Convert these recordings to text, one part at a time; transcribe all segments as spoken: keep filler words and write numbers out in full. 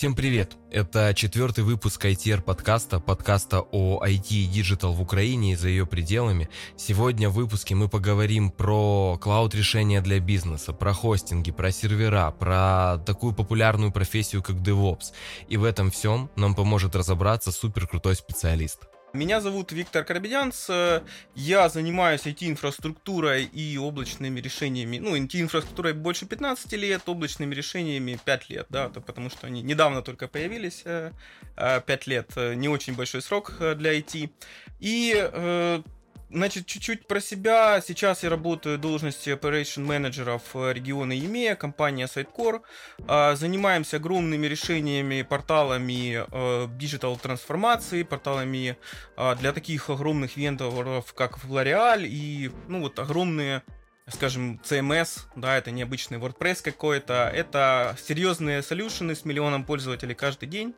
Всем привет! Это четвертый выпуск ай ти ар-подкаста, подкаста о ай ти и диджитал в Украине и за ее пределами. Сегодня в выпуске мы поговорим про клауд-решения для бизнеса, про хостинги, про сервера, про такую популярную профессию, как DevOps. И в этом всем нам поможет разобраться суперкрутой специалист. Меня зовут Виктор Карабидянц, я занимаюсь ай ти-инфраструктурой и облачными решениями, ну, ай ти-инфраструктурой больше пятнадцать лет, облачными решениями пять лет, да, потому что они недавно только появились, пять лет, не очень большой срок для ай ти, и... Значит, чуть-чуть про себя. Сейчас я работаю в должности Operation Manager в регионе и меа, компания Sitecore. Занимаемся огромными решениями, порталами диджитал-трансформации, порталами для таких огромных вендоров, как L'Oreal и, ну, вот огромные, скажем, си эм эс, да, это необычный WordPress какой-то. Это серьезные солюшены с миллионом пользователей каждый день.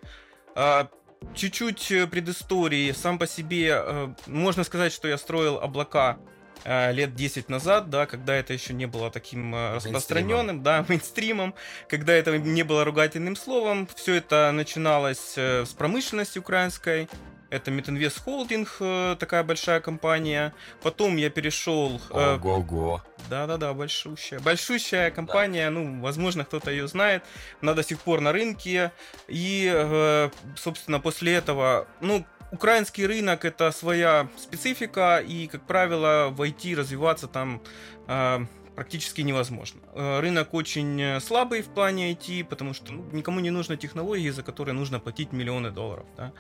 Чуть-чуть предыстории. Сам по себе можно сказать, что я строил облака лет десять назад, да, когда это еще не было таким распространенным, мейнстримом. Да, мейнстримом, когда это не было ругательным словом. Все это начиналось с промышленности украинской. Это Metinvest Holding, такая большая компания. Потом я перешел... Ого-го. Э, да-да-да, большущая. Большущая компания, да. Ну, возможно, кто-то ее знает. Она до сих пор на рынке. И, э, собственно, после этого... Ну, украинский рынок — это своя специфика. И, как правило, в ай ти развиваться там... Э, практически невозможно. Рынок очень слабый в плане ай ти, потому что ну, никому не нужны технологии, за которые нужно платить миллионы долларов. Да?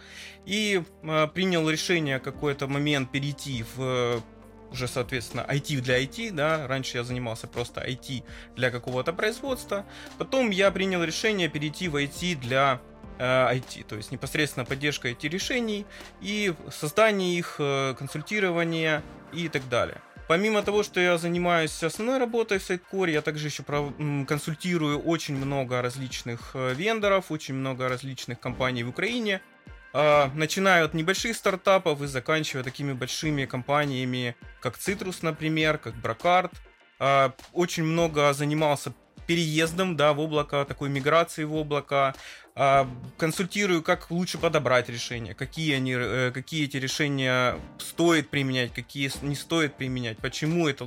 И э, принял решение в какой-то момент перейти в уже, соответственно, ай ти для ай ти. Да? Раньше я занимался просто ай ти для какого-то производства. Потом я принял решение перейти в ай ти для э, ай ти, то есть непосредственно поддержка ай ти-решений и создание их, консультирование и так далее. Помимо того, что я занимаюсь основной работой в Sitecore, я также еще консультирую очень много различных вендоров, очень много различных компаний в Украине, начиная от небольших стартапов и заканчивая такими большими компаниями, как Citrus, например, как Брокард. Очень много занимался переездом, да, в облако, такой миграцией в облако. Консультирую, как лучше подобрать решения, какие, они, какие эти решения стоит применять, какие не стоит применять, почему это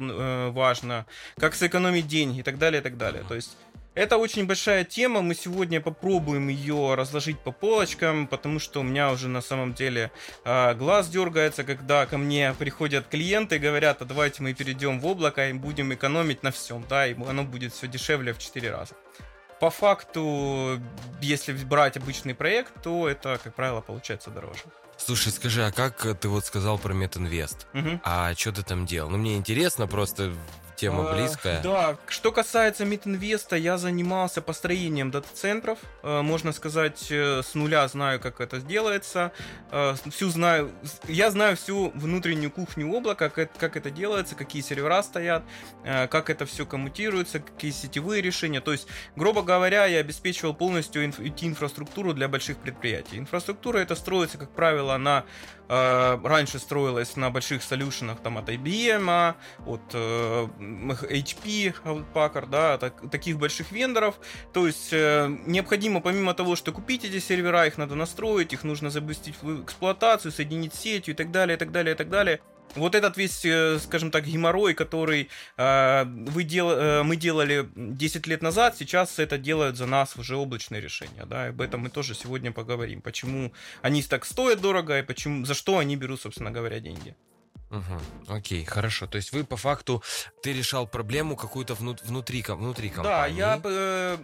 важно, как сэкономить деньги и так далее, и так далее. То есть это очень большая тема, мы сегодня попробуем ее разложить по полочкам, потому что у меня уже на самом деле глаз дергается, когда ко мне приходят клиенты и говорят, а давайте мы перейдем в облако и будем экономить на всем, да, и оно будет все дешевле в четыре раза. По факту, если брать обычный проект, то это, как правило, получается дороже. Слушай, скажи, а как ты вот сказал про Metinvest? Угу. А что ты там делал? Ну, мне интересно, просто тема близкая. А, да, что касается Metinvest, я занимался построением дата-центров. Можно сказать, с нуля знаю, как это делается. Всю знаю, я знаю всю внутреннюю кухню облака, как, как это делается, какие сервера стоят, как это все коммутируется, какие сетевые решения. То есть, грубо говоря, я обеспечивал полностью инфраструктуру для больших предприятий. Инфраструктура это строится, как правило, она э, раньше строилась на больших солюшенах там, от ай би эм, от э, эйч пи, от Packard, да, так, таких больших вендоров. То есть э, необходимо, помимо того, что купить эти сервера, их надо настроить, их нужно запустить в эксплуатацию, соединить с сетью и так далее, и так далее, и так далее. Вот этот весь, скажем так, геморрой, который э, вы дел, э, мы делали десять лет назад, сейчас это делают за нас уже облачные решения. Да, об этом мы тоже сегодня поговорим. Почему они так стоят дорого и почему, за что они берут, собственно говоря, деньги. Угу, окей, хорошо. То есть вы по факту, ты решал проблему какую-то внут, внутри, внутри компании? Да, я... Э,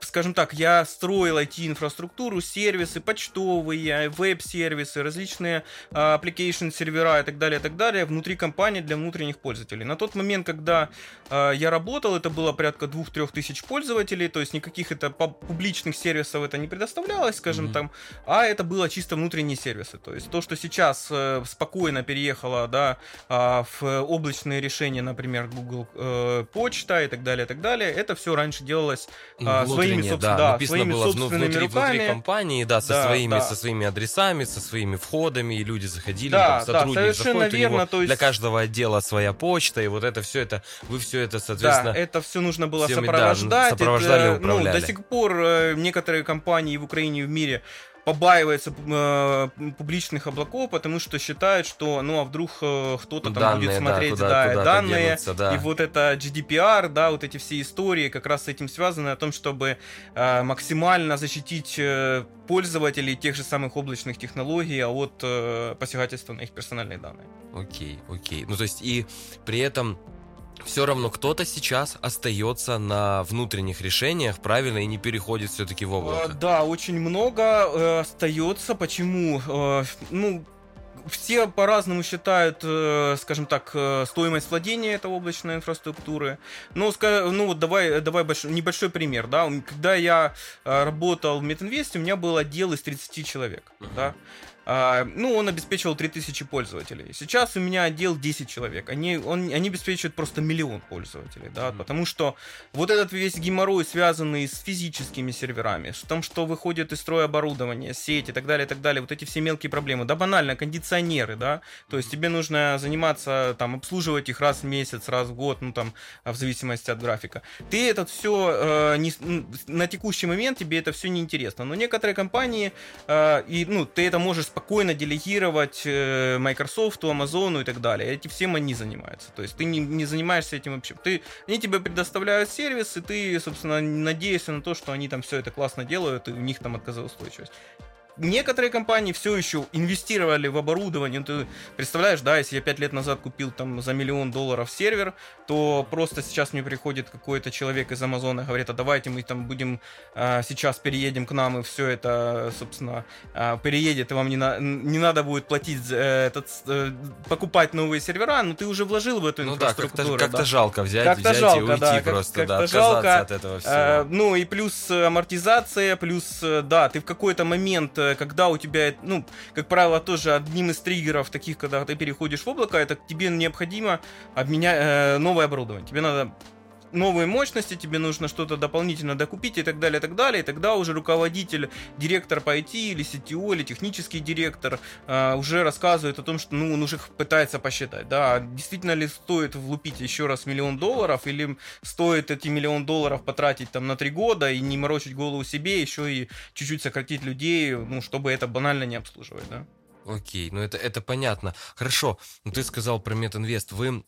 Скажем так, я строил ай ти-инфраструктуру, сервисы, почтовые, веб-сервисы, различные application-сервера и так далее, и так далее внутри компании для внутренних пользователей. На тот момент, когда я работал, это было порядка двух-трёх тысяч пользователей, то есть никаких это публичных сервисов это не предоставлялось, скажем mm-hmm. там, а это было чисто внутренние сервисы. То есть то, что сейчас спокойно переехало, да, в облачные решения, например, Google почта и так далее, и так далее, это все раньше делалось mm-hmm. своими приложение, своими, да, да, написано было собственными внутри, руками. Внутри компании, да, со, да, своими, да, со своими адресами, со своими входами, и люди заходили, да, там, сотрудники, да, совершенно верно, у него, то есть... для каждого отдела своя почта, и вот это все, это, вы все это, соответственно... Да, это все нужно было всеми, сопровождать. Да, сопровождали, это, управляли. Ну, до сих пор некоторые компании в Украине и в мире... побаивается э, публичных облаков, потому что считают, что, ну, а вдруг э, кто-то там данные, будет смотреть, да, куда, да, куда данные, денутся, да. И вот это джи ди пи ар, да, вот эти все истории как раз с этим связаны, о том, чтобы э, максимально защитить э, пользователей тех же самых облачных технологий от э, посягательства на их персональные данные. Окей, окей. Ну, то есть, и при этом... Все равно кто-то сейчас остается на внутренних решениях, правильно, и не переходит все-таки в облако. Да, очень много остается. Почему? Ну, все по-разному считают, скажем так, стоимость владения этой облачной инфраструктуры. Ну, ну вот давай, давай большой, небольшой пример. Да? Когда я работал в Метинвесте, у меня был отдел из тридцати человек. Uh-huh. Да? А, ну, он обеспечивал три тысячи пользователей. Сейчас у меня отдел десять человек. Они, он, они обеспечивают просто миллион пользователей, да, mm-hmm. потому что вот этот весь геморрой, связанный с физическими серверами, с тем, что выходит из строя оборудование, сеть и так далее, и так далее, вот эти все мелкие проблемы. Да, банально, кондиционеры, да, то есть тебе нужно заниматься, там, обслуживать их раз в месяц, раз в год, ну, там, в зависимости от графика. Ты это все, э, не, на текущий момент тебе это все неинтересно. Но некоторые компании, э, и, ну, ты это можешь спокойно делегировать Microsoft, Amazon и так далее. Этим всем они занимаются. То есть ты не, не занимаешься этим вообще. Ты, они тебе предоставляют сервис, и ты, собственно, надеешься на то, что они там все это классно делают, и у них там отказоустойчивость. Некоторые компании все еще инвестировали в оборудование. Ты представляешь, да, если я пять лет назад купил там за миллион долларов сервер, то просто сейчас мне приходит какой-то человек из Амазона и говорит, а давайте мы там будем, а, сейчас переедем к нам, и все это, собственно, а, переедет, и вам не, на, не надо будет платить, э, этот, э, покупать новые сервера, но ты уже вложил в эту инфраструктуру. Ну да, как-то, как-то да. жалко взять, как-то взять жалко, и уйти, да, просто, как-то, да, как-то отказаться жалко. От этого всего. А, ну и плюс амортизация, плюс, да, ты в какой-то момент... Когда у тебя, ну, как правило, тоже одним из триггеров таких, когда ты переходишь в облако, это тебе необходимо обменять э, новое оборудование. Тебе надо новые мощности, тебе нужно что-то дополнительно докупить и так далее, и так далее. И тогда уже руководитель, директор по ай ти или си ти о, или технический директор э, уже рассказывает о том, что, ну, он уже пытается посчитать, да, действительно ли стоит влупить еще раз миллион долларов, или стоит эти миллион долларов потратить там на три года и не морочить голову себе, еще и чуть-чуть сократить людей, ну, чтобы это банально не обслуживать, да. Окей, ну это, это понятно. Хорошо, ну, ты сказал про Метинвест, вы...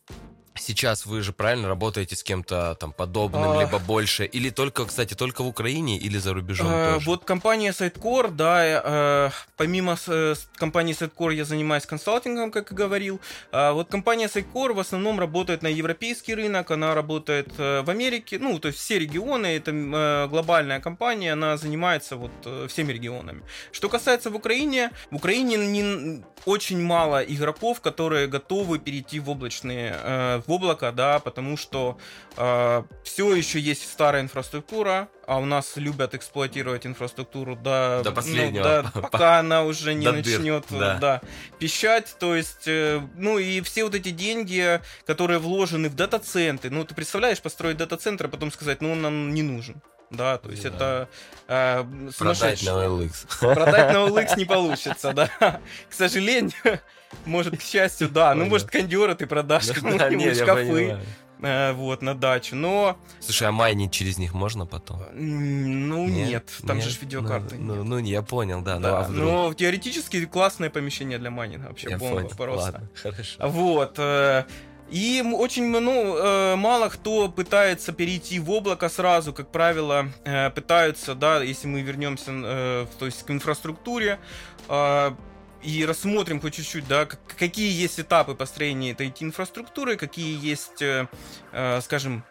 Сейчас вы же, правильно, работаете с кем-то там подобным, а... либо больше, или только, кстати, только в Украине или за рубежом а, тоже? Вот компания Sitecore, да, э, помимо э, компании Sitecore я занимаюсь консалтингом, как и говорил. А вот компания Sitecore в основном работает на европейский рынок, она работает э, в Америке, ну, то есть все регионы, это э, глобальная компания, она занимается вот э, всеми регионами. Что касается в Украине, в Украине не, очень мало игроков, которые готовы перейти в облачные э, в облако, да, потому что э, все еще есть старая инфраструктура, а у нас любят эксплуатировать инфраструктуру до, до последнего, ну, до, пока она уже не начнет, да. Да, пищать, то есть, э, ну и все вот эти деньги, которые вложены в дата-центры, ну ты представляешь, построить дата-центр, а потом сказать, ну он нам не нужен. Да, то есть yeah. это э, продать на о эл икс. Продать на о эл икс не получится, да. К сожалению, может, к счастью, да. Ну, может, кондеры ты продашь кому-нибудь, шкафы. Вот, на дачу, но... Слушай, а майнить через них можно потом? Ну, нет, нет там нет, же ж видеокарты ну, нет. Ну, ну, я понял, да, да. Ну, а вдруг... Но теоретически классное помещение для майнинга вообще, я бомба понял. Просто. Ладно, хорошо. Вот, э, и очень, ну, мало кто пытается перейти в облако сразу, как правило, пытаются, да, если мы вернемся, то есть к инфраструктуре, и рассмотрим по чуть-чуть, да, какие есть этапы построения этой инфраструктуры, какие есть, скажем,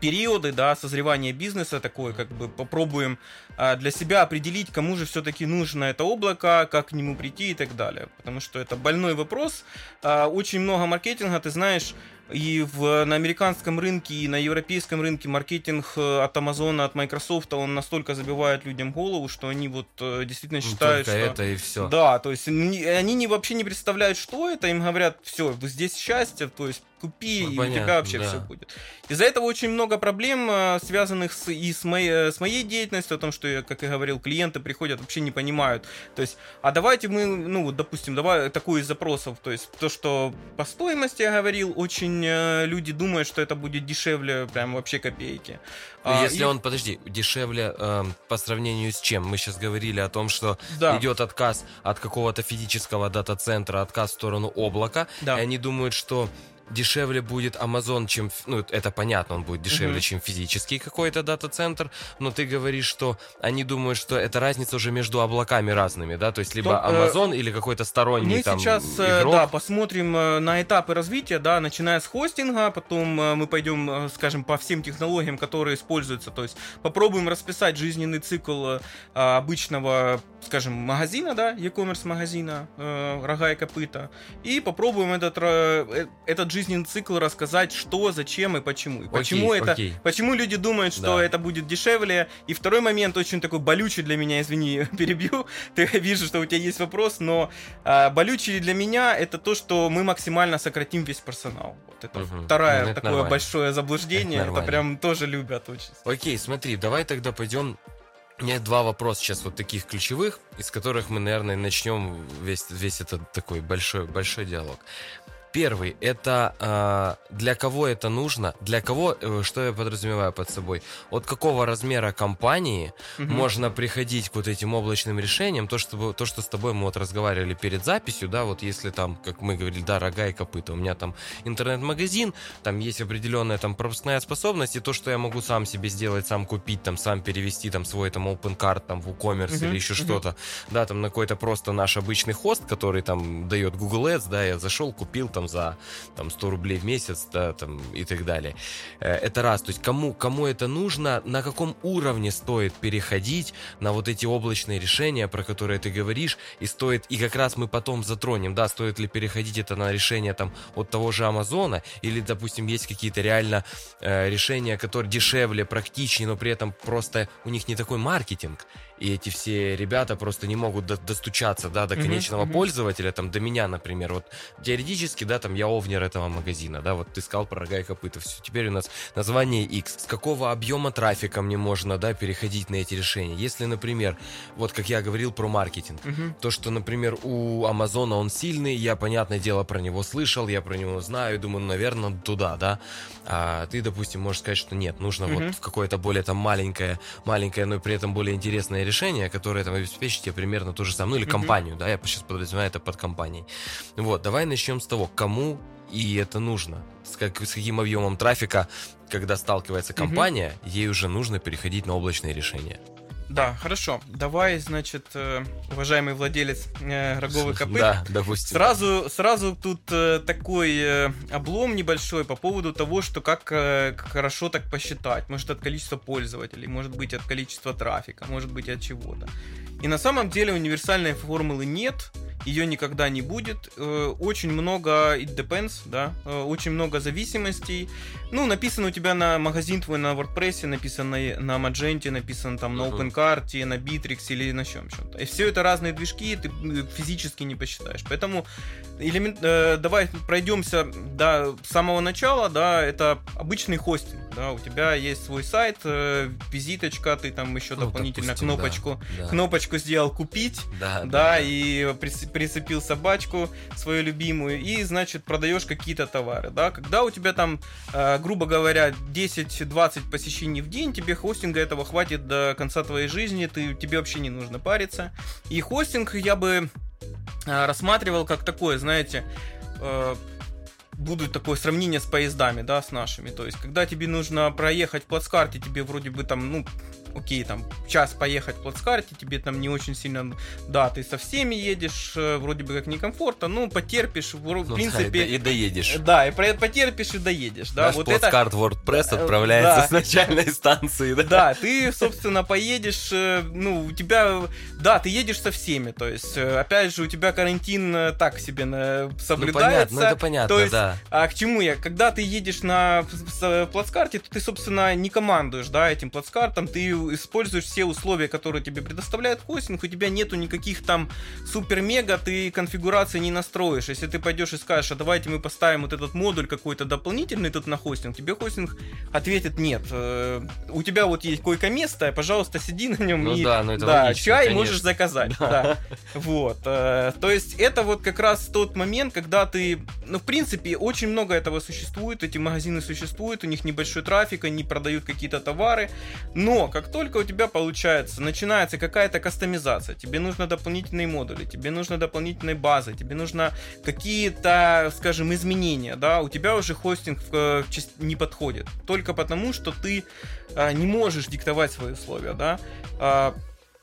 периоды, да, созревания бизнеса, такое, как бы попробуем а, для себя определить, кому же все-таки нужно это облако, как к нему прийти и так далее, потому что это больной вопрос, а, очень много маркетинга, ты знаешь, И в, на американском рынке, и на европейском рынке маркетинг от Amazon, от Microsoft, он настолько забивает людям голову, что они вот действительно считают, ну, что... это и все. Да, то есть они не, вообще не представляют, что это, им говорят, все, здесь счастье, то есть купи, ну, и понятно, у тебя вообще да. все будет. Из-за этого очень много проблем, связанных с, и с, моей, с моей деятельностью, о том, что, я, как я говорил, клиенты приходят, вообще не понимают. То есть, а давайте мы, ну, допустим, давай такой из запросов, то есть то, что по стоимости я говорил, очень люди думают, что это будет дешевле, прям вообще копейки. Если а, он, и... подожди, дешевле э, по сравнению с чем? Мы сейчас говорили о том, что да. идет отказ от какого-то физического дата-центра, отказ в сторону облака, да. и они думают, что дешевле будет Amazon, чем... Ну, это понятно, он будет дешевле, mm-hmm. чем физический какой-то дата-центр, но ты говоришь, что они думают, что это разница уже между облаками разными, да? То есть, либо то, Amazon э... или какой-то сторонний мы там сейчас, игрок. Да, посмотрим на этапы развития, да, начиная с хостинга, потом мы пойдем, скажем, по всем технологиям, которые используются, то есть попробуем расписать жизненный цикл обычного, скажем, магазина, да, e-commerce магазина, рога и копыта, и попробуем этот, этот жизненный жизненный цикл рассказать, что, зачем и почему. И окей, почему, это, почему люди думают, что да. это будет дешевле. И второй момент, очень такой болючий для меня, извини, перебью, ты вижу, что у тебя есть вопрос, но а, болючий для меня это то, что мы максимально сократим весь персонал. Вот это угу. второе это такое нормально. Большое заблуждение, это, это прям тоже любят очень. Окей, смотри, давай тогда пойдем. У меня два вопроса сейчас вот таких ключевых, из которых мы, наверное, начнем весь, весь этот такой большой, большой диалог. Первый, это э, для кого это нужно, для кого, э, что я подразумеваю под собой, от какого размера компании mm-hmm. можно приходить к вот этим облачным решениям, то, чтобы, то, что с тобой мы вот разговаривали перед записью, да, вот если там, как мы говорили, да, рога и копыта, у меня там интернет-магазин, там есть определенная там пропускная способность, и то, что я могу сам себе сделать, сам купить, там, сам перевести там свой там OpenCart, там, WooCommerce mm-hmm. или еще mm-hmm. что-то, да, там, на какой-то просто наш обычный хост, который там дает Google Ads, да, я зашел, купил, там, за там, сто рублей в месяц, да, там, и так далее. Это раз. То есть кому, кому это нужно, на каком уровне стоит переходить на вот эти облачные решения, про которые ты говоришь, и стоит, и как раз мы потом затронем, да, стоит ли переходить это на решение там, от того же Амазона, или, допустим, есть какие-то реально э, решения, которые дешевле, практичнее, но при этом просто у них не такой маркетинг, и эти все ребята просто не могут до- достучаться, да, до конечного mm-hmm. пользователя, там, до меня, например. Вот теоретически, да, там, я овнер этого магазина, да, вот ты сказал про рога и копыта, все, теперь у нас название X. С какого объема трафика мне можно, да, переходить на эти решения? Если, например, вот как я говорил про маркетинг, mm-hmm. то, что, например, у Амазона он сильный, я, понятное дело, про него слышал, я про него знаю, думаю, ну, наверное, туда, да. А ты, допустим, можешь сказать, что нет, нужно mm-hmm. вот в какое-то более, там, маленькое, маленькое, но при этом более интересное решение, решение, которое там обеспечит тебе примерно то же самое, ну или mm-hmm. компанию, да, я сейчас подразумеваю это под компанией. Вот, давай начнем с того, кому и это нужно, с, как, с каким объемом трафика, когда сталкивается компания, mm-hmm. ей уже нужно переходить на облачные решения. Да, хорошо. Давай, значит, уважаемый владелец роговых копыт, да, допустим. Сразу, сразу тут такой облом небольшой по поводу того, что как, как хорошо так посчитать. Может, от количества пользователей, может быть, от количества трафика, может быть, от чего-то. И на самом деле универсальной формулы нет, ее никогда не будет. Очень много it depends, да, очень много зависимостей. Ну, написано у тебя на магазин твой на WordPress, написано на Magento, написано там на OpenCart, на Bitrix или на чем-то. И все это разные движки, ты физически не посчитаешь. Поэтому элемент, э, давай пройдемся до самого начала, да, это обычный хостинг, да, у тебя есть свой сайт, э, визиточка, ты там еще ну, дополнительно допустим, кнопочку, да, да. кнопочку сделал «Купить», да, да, да, и прицепил собачку свою любимую, и, значит, продаешь какие-то товары, да, когда у тебя там, э, грубо говоря, десять-двадцать посещений в день, тебе хостинга этого хватит до конца твоей жизни, ты, тебе вообще не нужно париться, и хостинг я бы рассматривал как такое, знаете, э, будет такое сравнение с поездами, да, с нашими, то есть, когда тебе нужно проехать в плацкарте, тебе вроде бы там, ну, окей, там, час поехать в плацкарте, тебе там не очень сильно, да, ты со всеми едешь, вроде бы как некомфортно, ну, потерпишь, в, в принципе... И доедешь. Да, и потерпишь, и доедешь. Да. Наш вот плацкарт это... WordPress отправляется да. с начальной станции. Да? Да, ты, собственно, поедешь, ну, у тебя... Да, ты едешь со всеми, то есть, опять же, у тебя карантин так себе соблюдается. Ну, понятно, ну, это понятно, то есть, да. А к чему я? Когда ты едешь на плацкарте, то ты, собственно, не командуешь, да, этим плацкартом, ты используешь все условия, которые тебе предоставляет хостинг, у тебя нету никаких там супер-мега, ты конфигурации не настроишь. Если ты пойдешь и скажешь, а давайте мы поставим вот этот модуль какой-то дополнительный тут на хостинг, тебе хостинг ответит нет. У тебя вот есть койко-место, пожалуйста, сиди на нем ну и да, ну это да, логично, чай конечно. Можешь заказать. Да. Да. Вот. То есть это вот как раз тот момент, когда ты, ну в принципе, очень много этого существует, эти магазины существуют, у них небольшой трафик, они продают какие-то товары, но как только у тебя получается, начинается какая-то кастомизация, тебе нужны дополнительные модули, тебе нужны дополнительные базы, тебе нужны какие-то, скажем, изменения, да, у тебя уже хостинг не подходит, только потому, что ты не можешь диктовать свои условия, да.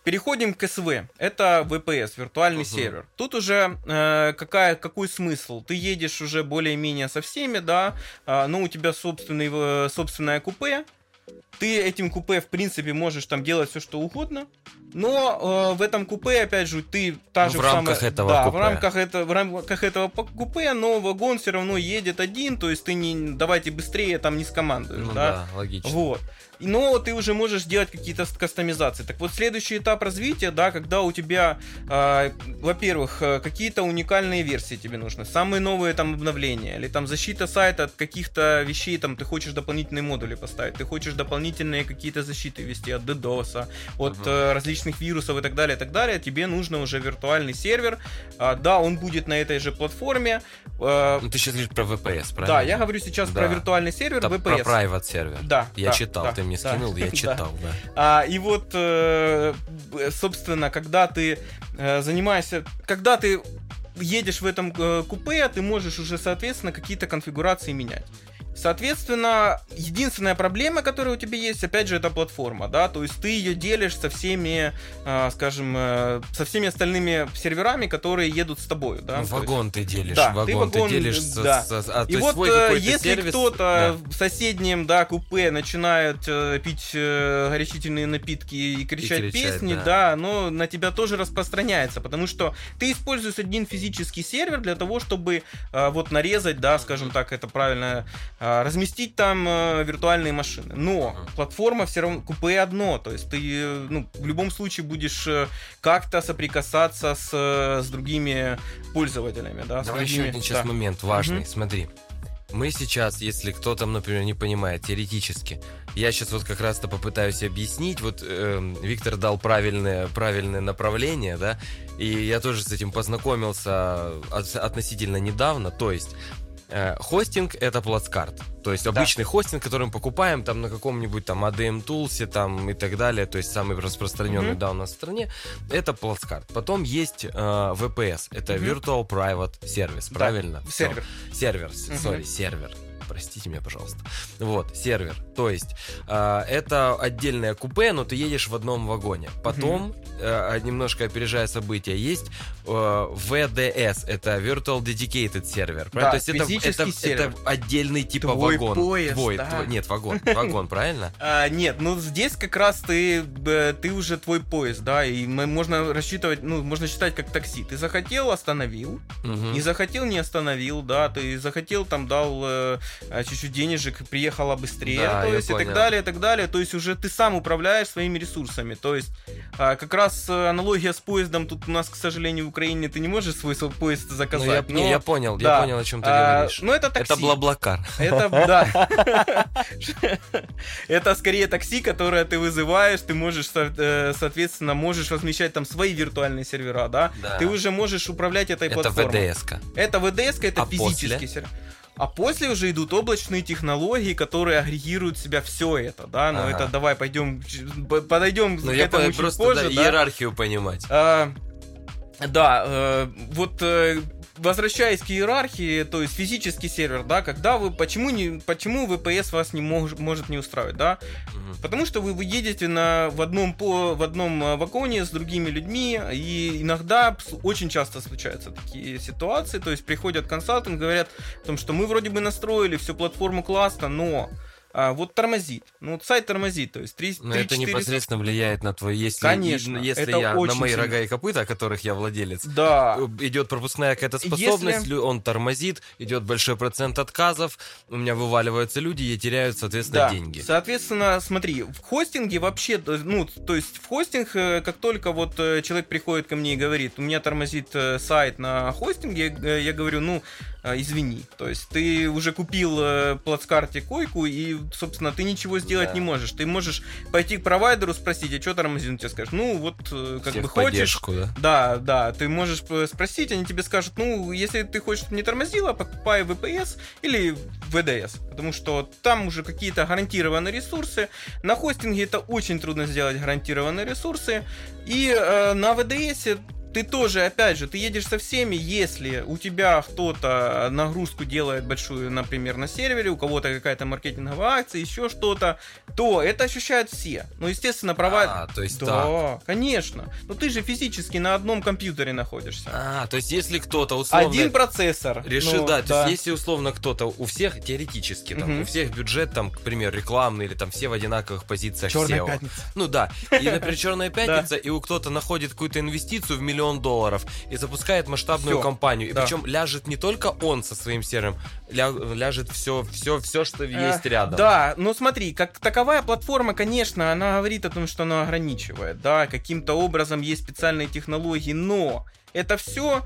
Переходим к эс вэ. Это ви пи эс, виртуальный uh-huh. сервер. Тут уже э, какая, какой смысл? Ты едешь уже более-менее со всеми, да, э, но у тебя собственный, собственное купе. Ты этим купе, в принципе, можешь там делать все, что угодно, но э, в этом купе, опять же, ты та же в рамках самая, этого да, купе. В рамках, это, в рамках этого купе, но вагон все равно едет один, то есть ты не давайте быстрее там не скомандуешь. Ну, да? да, логично. Вот. Но ты уже можешь делать какие-то кастомизации. Так вот, следующий этап развития, да, когда у тебя, э, во-первых, какие-то уникальные версии тебе нужны, самые новые там обновления, или там защита сайта от каких-то вещей, там ты хочешь дополнительные модули поставить, ты хочешь дополнительные какие-то защиты вести от DDoS, от uh-huh. э, различных вирусов и так далее, и так далее. Тебе нужно уже виртуальный сервер. А, да, он будет на этой же платформе. А, ну, ты сейчас говоришь про ви пи эс, правильно? Да, я говорю сейчас да. про виртуальный сервер, это ви пи эс. Про private сервер. Да. Я да, читал, да. ты мне скинул, да, я читал, да. да. А, и вот, э, собственно, когда ты э, занимаешься, когда ты едешь в этом э, купе, ты можешь уже, соответственно, какие-то конфигурации менять. Соответственно, единственная проблема, которая у тебя есть, опять же, это платформа, да, то есть ты ее делишь со всеми, э, скажем, э, со всеми остальными серверами, которые едут с тобой, да. Вагон то есть, ты делишь, да, вагон, ты вагон ты делишь, да. Со, со, а, и вот если сервис, кто-то да. в соседнем, да, купе начинает э, пить э, горячительные напитки и кричать, и кричать песни, да. да, оно на тебя тоже распространяется, потому что ты используешь один физический сервер для того, чтобы э, вот нарезать, да, скажем так, это правильно... разместить там э, виртуальные машины. Но uh-huh. платформа все равно купе одно, то есть ты э, ну, в любом случае будешь э, как-то соприкасаться с, э, с другими пользователями. Да, давай другими... еще один сейчас да. момент важный, uh-huh. смотри. Мы сейчас, если кто там, например, не понимает теоретически, я сейчас вот как раз-то попытаюсь объяснить, вот э, Виктор дал правильное, правильное направление, да, и я тоже с этим познакомился от, относительно недавно, то есть хостинг — это плацкарт. То есть обычный да. хостинг, который мы покупаем там на каком-нибудь там эй ди эм-тулсе там и так далее, то есть самый распространенный mm-hmm. да, у нас в стране, это плацкарт. Потом есть э, ви пи эс, это mm-hmm. Virtual Private Service, да. правильно? Сервер. Сервер, сори, mm-hmm. сервер. Простите меня, пожалуйста. Вот, сервер. То есть э, это отдельное купе, но ты едешь в одном вагоне. Потом, mm-hmm. э, немножко опережая события, есть э, ви ди эс, это Virtual Dedicated Server. Да, то есть это, это, сервер. Это отдельный типа твой вагон. Поезд, твой поезд, да. Твой, нет, вагон, вагон, правильно? А, нет, ну здесь как раз ты, ты уже твой поезд, да, и можно рассчитывать, ну, можно считать как такси. Ты захотел, остановил, mm-hmm. не захотел, не остановил, да, ты захотел, там, дал... чуть-чуть денежек, приехала быстрее, да, то есть, и так далее, и так далее. То есть уже ты сам управляешь своими ресурсами. То есть как раз аналогия с поездом тут у нас, к сожалению, в Украине ты не можешь свой поезд заказать. Ну, я, но... Не, я понял, да. я понял, о чем ты а, говоришь. Ну, это такси. Это Блаблакар. Это, да. Это скорее такси, которое ты вызываешь, ты можешь, соответственно, можешь размещать там свои виртуальные сервера, да? Ты уже можешь управлять этой платформой. Это ви ди эс-ка. Это ви ди эс-ка, это физический сервер. А после уже идут облачные технологии, которые агрегируют в себя все это, да, но ага. это давай пойдем, подойдем но к я этому чуть позже. Да, да. Иерархию понимать. А, да, э, вот... Э, возвращаясь к иерархии, то есть физический сервер, да, когда вы, почему, не, почему ви пи эс вас не мож, может не устраивать, да? Угу. Потому что вы, вы едете на, в, одном, по, в одном вагоне с другими людьми, и иногда, очень часто случаются такие ситуации, то есть приходят консалтинг, говорят о том, что мы вроде бы настроили всю платформу классно, но... А, вот тормозит. Ну, вот сайт тормозит. То есть три, но три, это четыре... непосредственно влияет на твой... Если, конечно, если я на мои сильно. Рога и копыта, которых я владелец, да. Идет пропускная какая-то способность, если... он тормозит, идет большой процент отказов, у меня вываливаются люди и теряют, соответственно, да. деньги. Соответственно, смотри, в хостинге вообще... Ну, то есть в хостинг, как только вот человек приходит ко мне и говорит, у меня тормозит сайт на хостинге, я говорю, ну, извини. То есть ты уже купил плацкарте койку и собственно, ты ничего сделать да. не можешь. Ты можешь пойти к провайдеру, спросить, а что тормозит? Он тебе скажет, ну, вот, как всех бы хочешь. Да? да, да, ты можешь спросить, они тебе скажут, ну, если ты хочешь, чтобы не тормозило, покупай ви пи эс или ви ди эс, потому что там уже какие-то гарантированные ресурсы. На хостинге это очень трудно сделать гарантированные ресурсы. И э, на ви ди эс ты тоже, опять же, ты едешь со всеми, если у тебя кто-то нагрузку делает большую, например, на сервере, у кого-то какая-то маркетинговая акция, еще что-то, то это ощущают все. Ну, естественно, провайдер... А, то есть да, так. Конечно. Но ты же физически на одном компьютере находишься. А, то есть если кто-то условно... Один процессор. Решил, ну, да, то да. есть если условно кто-то, у всех теоретически, там, угу. у всех бюджет, там, к примеру, рекламный, или там все в одинаковых позициях эс и о. Черная пятница. Ну да, и, например, черная пятница, и у кто-то находит какую-то инвестицию в миллион долларов и запускает масштабную все. Компанию. И да. причем ляжет не только он со своим серым, ля, ляжет все, все, все, что э, есть рядом. Да, но смотри, как таковая платформа, конечно, она говорит о том, что она ограничивает, да, каким-то образом есть специальные технологии, но это все...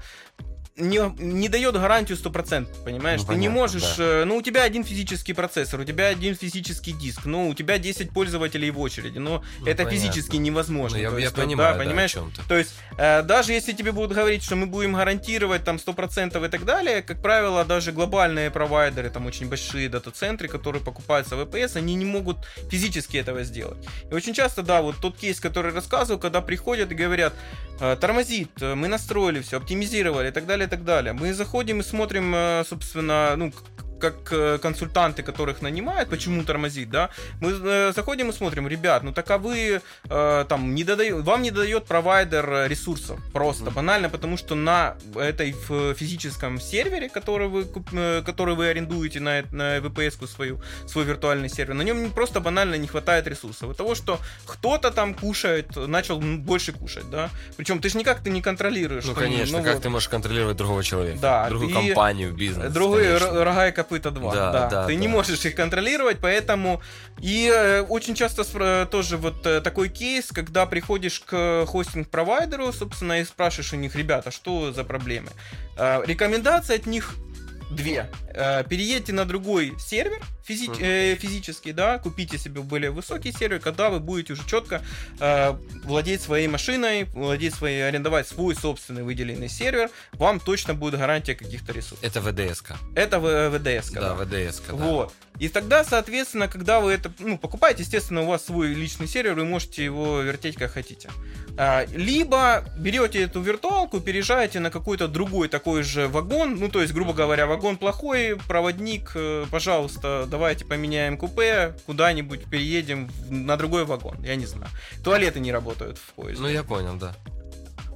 Не, не дает гарантию сто процентов, понимаешь? Ну, ты понятно, не можешь... Да. Ну, у тебя один физический процессор, у тебя один физический диск, ну, у тебя десять пользователей в очереди, но ну, это понятно. Физически невозможно. Ну, я, то я есть, понимаю, да, да, понимаешь? То есть, э, даже если тебе будут говорить, что мы будем гарантировать там сто процентов и так далее, как правило, даже глобальные провайдеры, там очень большие дата-центры, которые покупаются в ви пи эс, они не могут физически этого сделать. И очень часто, да, вот тот кейс, который рассказывал, когда приходят и говорят, тормозит, мы настроили все, оптимизировали и так далее, и так далее. Мы заходим и смотрим, собственно, ну, как консультанты, которых нанимают, почему тормозит, да, мы заходим и смотрим, ребят, ну таковы, э, там, не додает, вам не дает провайдер ресурсов, просто, mm-hmm. банально, потому что на этой физическом сервере, который вы, который вы арендуете на, на ви пи эс-ку свою, свой виртуальный сервер, на нем просто банально не хватает ресурсов, от того, что кто-то там кушает, начал больше кушать, да, причем ты же никак ты не контролируешь. Ну, конечно, ну, как вот. Ты можешь контролировать другого человека, да, другую компанию, бизнес. Другой рога и копыта. Это два, да, да. Да, ты да. не можешь их контролировать, поэтому и э, очень часто спро... тоже вот э, такой кейс, когда приходишь к хостинг-провайдеру, собственно, и спрашиваешь у них, ребята, что за проблемы? Э, рекомендации от них две. Э, переедьте на другой сервер физи... угу. э, физический, да, купите себе более высокий сервер, когда вы будете уже четко э, владеть своей машиной, владеть своей, арендовать свой собственный выделенный сервер, вам точно будет гарантия каких-то ресурсов. Это ви ди эс-ка. Это ви ди эс-ка. Да, да. ви ди эс-ка, да. Вот. И тогда, соответственно, когда вы это ну, покупаете, естественно, у вас свой личный сервер, вы можете его вертеть как хотите. А, либо берете эту виртуалку, переезжаете на какой-то другой такой же вагон, ну, то есть, грубо говоря, вагон плохой, проводник, пожалуйста, давайте поменяем купе, куда-нибудь переедем на другой вагон, я не знаю. Туалеты не работают в поезде. Ну, я понял, да.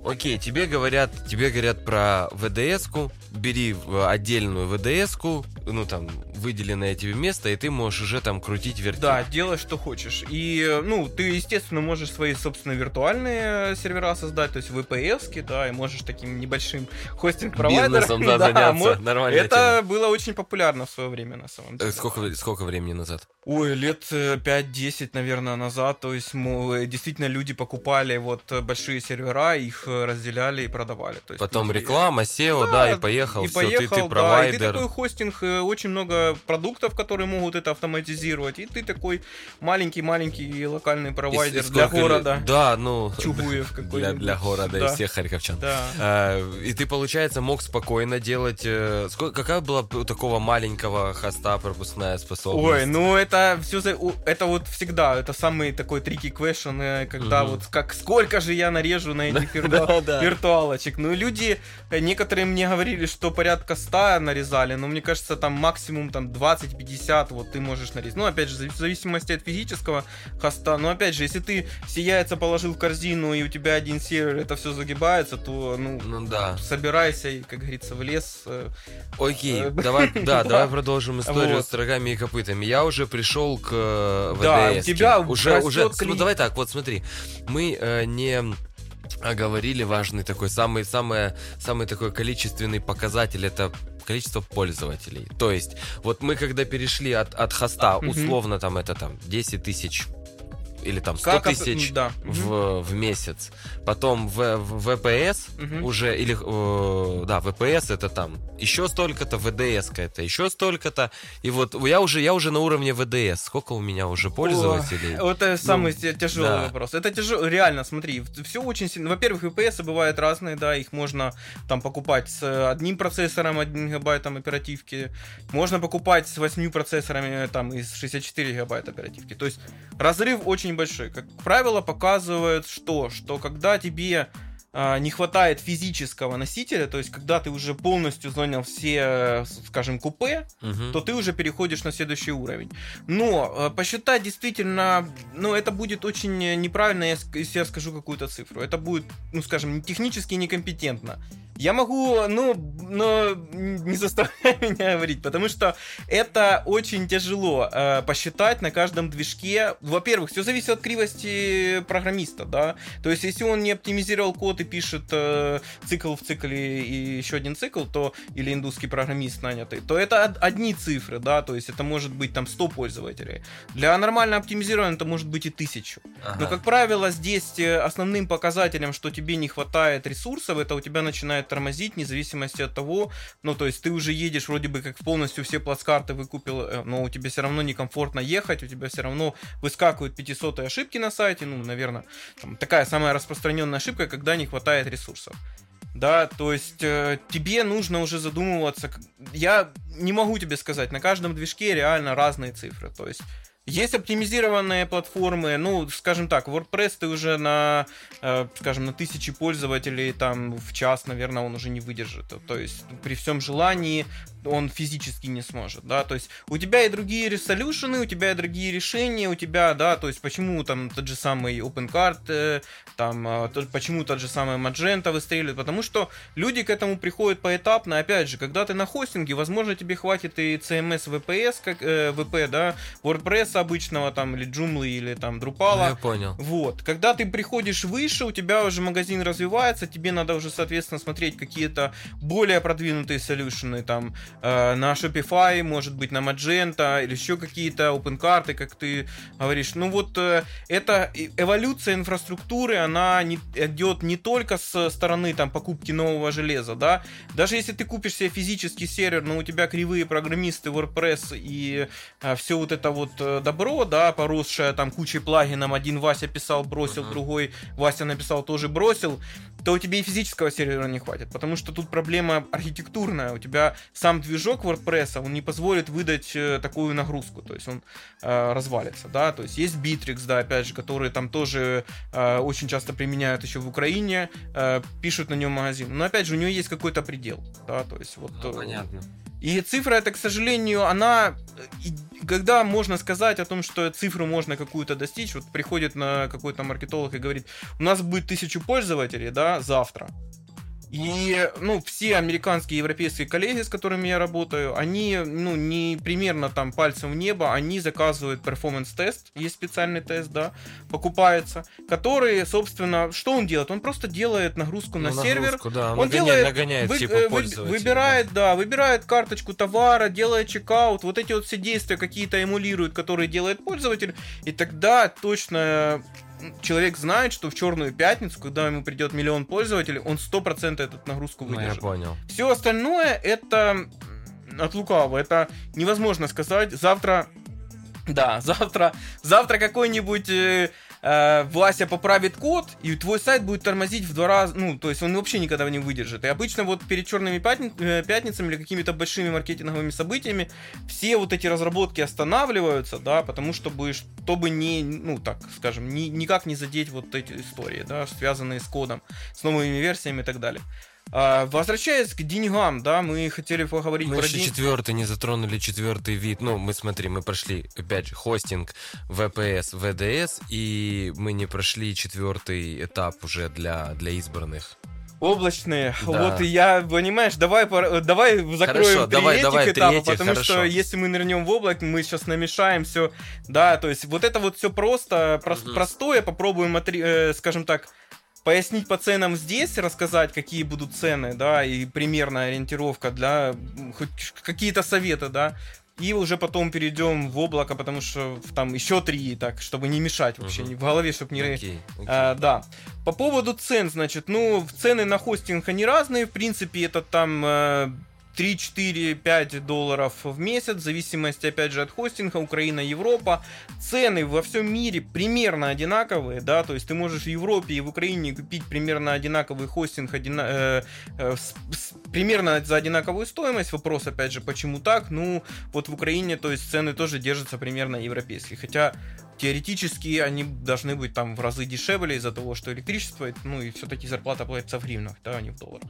Окей, тебе говорят, тебе говорят про ви ди эс-ку, бери отдельную ви ди эс-ку, ну там выделенное тебе место, и ты можешь уже там крутить, вертеть. Да, делай что хочешь. И, ну, ты, естественно, можешь свои собственные виртуальные сервера создать, то есть ви пи эс-ки, да, и можешь таким небольшим хостинг-провайдером. Бизнесом, да, да, заняться, мож... нормально. Это тема. Было очень популярно в свое время, на самом деле. Сколько, сколько времени назад? Ой, лет пять-десять, наверное, назад, то есть, мы, действительно, люди покупали вот большие сервера, их разделяли и продавали. То есть потом люди... реклама, эс и о, да, да, и поехал, и все, поехал, ты, ты да, провайдер. И ты такой хостинг, очень много продуктов, которые могут это автоматизировать, и ты такой маленький-маленький локальный провайдер и, и для города. Ли... Да, ну, Чубуев какой-нибудь. Для, для города да. и всех харьковчан. Да. А, и ты, получается, мог спокойно делать... Сколько... Какая была у такого маленького хоста пропускная способность? Ой, ну это это все, это вот всегда, это самый такой tricky question, когда угу. вот как сколько же я нарежу на этих виртуалочек. Ну, люди, некоторые мне говорили, что порядка ста нарезали, но мне кажется, там максимум там двадцать-пятьдесят вот ты можешь нарезать. Ну, опять же, в зависимости от физического хоста, но опять же, если ты все яйца положил в корзину и у тебя один сервер, это все загибается, то, ну, ну да. собирайся, как говорится, в лес. Окей, давай, да, давай продолжим историю вот. С рогами и копытами. Я уже пришел к ви ди эс. Да, у тебя уже, уже... Кли... Ну, давай так, вот смотри, мы э, не... говорили важный такой, самый, самый, самый такой количественный показатель — это количество пользователей. То есть, вот мы когда перешли от, от хоста, mm-hmm. условно там это там десять тысяч или там сто тысяч да. в, mm-hmm. в месяц, потом в, в ви пи эс mm-hmm. уже, или э, да, ви пи эс это там еще столько-то, ви ди эс это еще столько-то, и вот я уже, я уже на уровне ви ди эс, сколько у меня уже пользователей. О, это самый ну, тяжелый да. вопрос, это тяжело, реально, смотри, все очень сильно, во-первых, ви пи эс бывают разные, да, их можно там покупать с одним процессором, одним гигабайтом оперативки, можно покупать с восемью процессорами, там, из шестьдесят четыре гигабайта оперативки, то есть разрыв очень большой. Как правило, показывают, что, что когда тебе э, не хватает физического носителя, то есть когда ты уже полностью занял все, скажем, купе, угу. то ты уже переходишь на следующий уровень. Но э, посчитать действительно, ну, это будет очень неправильно, если я скажу какую-то цифру. Это будет, ну, скажем, технически некомпетентно. Я могу, ну, но не заставляй меня говорить, потому что это очень тяжело э, посчитать на каждом движке. Во-первых, все зависит от кривости программиста, да. То есть, если он не оптимизировал код и пишет э, цикл в цикле и еще один цикл, то или индусский программист нанятый, то это одни цифры, да. То есть, это может быть там сто пользователей. Для нормально оптимизированного это может быть и тысячу. Ага. Но, как правило, здесь основным показателем, что тебе не хватает ресурсов, это у тебя начинает тормозить, вне зависимости от того, ну, то есть ты уже едешь вроде бы как полностью все плацкарты выкупил, но у тебя все равно некомфортно ехать, у тебя все равно выскакивают пятисотые ошибки на сайте, ну, наверное, там, такая самая распространенная ошибка, когда не хватает ресурсов. Да, то есть э, тебе нужно уже задумываться, я не могу тебе сказать, на каждом движке реально разные цифры, то есть есть оптимизированные платформы, ну, скажем так, WordPress ты уже на, э, скажем, на тысячи пользователей там в час, наверное, он уже не выдержит, то есть при всем желании он физически не сможет, да, то есть у тебя и другие resolution, у тебя и другие решения, у тебя, да, то есть почему там тот же самый OpenCart, э, там, э, то, почему тот же самый Magento выстреливает, потому что люди к этому приходят поэтапно, опять же, когда ты на хостинге, возможно, тебе хватит и си эм эс, ви пи эс, как, э, ви пи, да, WordPress, обычного там, или джумлы, или там друпала. Ну, я понял. Вот. Когда ты приходишь выше, у тебя уже магазин развивается, тебе надо уже, соответственно, смотреть какие-то более продвинутые солюшены, там, э, на Shopify, может быть, на Magento, или еще какие-то OpenCart, как ты говоришь. Ну, вот, э, эта эволюция инфраструктуры, она не, идет не только с стороны, там, покупки нового железа, да. Даже если ты купишь себе физический сервер, но у тебя кривые программисты, WordPress и э, все вот это вот добро, да, поросшая там кучей плагинов, один Вася писал, бросил, uh-huh. другой Вася написал, тоже бросил, то у тебя и физического сервера не хватит, потому что тут проблема архитектурная, у тебя сам движок WordPress, он не позволит выдать такую нагрузку, то есть он э, развалится, да, то есть есть Bitrix, да, опять же, которые там тоже э, очень часто применяют еще в Украине, э, пишут на нем магазин, но опять же, у него есть какой-то предел, да, то есть вот... Ну, понятно. И цифра эта, к сожалению, она, когда можно сказать о том, что цифру можно какую-то достичь, вот приходит на какой-то маркетолог и говорит, у нас будет тысячу пользователей, да, завтра. И, ну, все американские и европейские коллеги, с которыми я работаю, они, ну, не примерно там пальцем в небо, они заказывают перформанс-тест, есть специальный тест, да, покупается, который, собственно, что он делает? Он просто делает нагрузку ну, на нагрузку, сервер, да, он нагоняет, делает, нагоняет, вы, типа, вы, выбирает, да. да, выбирает карточку товара, делает чекаут, вот эти вот все действия какие-то эмулируют, которые делает пользователь, и тогда точно... Человек знает, что в черную пятницу, когда ему придет миллион пользователей, он сто процентов эту нагрузку выдержит. Ну, я понял. Все остальное это от лукавого. Это невозможно сказать. Завтра, да, завтра, завтра какой-нибудь... э, Влася поправит код, и твой сайт будет тормозить в два раза, ну, то есть он вообще никогда не выдержит. И обычно вот перед черными пятницами или какими-то большими маркетинговыми событиями все вот эти разработки останавливаются, да, потому что, чтобы не, ну, так скажем, ни, никак не задеть вот эти истории, да, связанные с кодом, с новыми версиями и так далее. Возвращаясь к деньгам, да, мы хотели поговорить мы про деньги. Мы еще четвертый не затронули, четвертый вид. Ну, мы, смотри, мы прошли, опять же, хостинг, ви пи эс, ви ди эс, и мы не прошли четвертый этап уже для, для избранных. Облачные. Да. Вот и я, понимаешь, давай, давай закроем три этапа, потому хорошо. Что если мы нырнем в облак, мы сейчас намешаем все. Да, то есть вот это вот все просто, mm-hmm. простое, попробуем, э, скажем так, пояснить по ценам здесь, рассказать, какие будут цены, да, и примерная ориентировка для хоть какие-то советы, да, и уже потом перейдем в облако, потому что там еще три, так, чтобы не мешать вообще, uh-huh. в голове, чтобы не... Okay, okay. А, да. По поводу цен, значит, ну, цены на хостинг, они разные, в принципе, это там... три, четыре, пять долларов в месяц, в зависимости, опять же, от хостинга, Украина, Европа. Цены во всем мире примерно одинаковые, да, то есть ты можешь в Европе и в Украине купить примерно одинаковый хостинг одина... э, э, с, с, примерно за одинаковую стоимость. Вопрос, опять же, почему так? Ну, вот в Украине, то есть цены тоже держатся примерно европейские, хотя теоретически они должны быть там в разы дешевле из-за того, что электричество, ну и все-таки зарплата платится в гривнах, да, а не в долларах.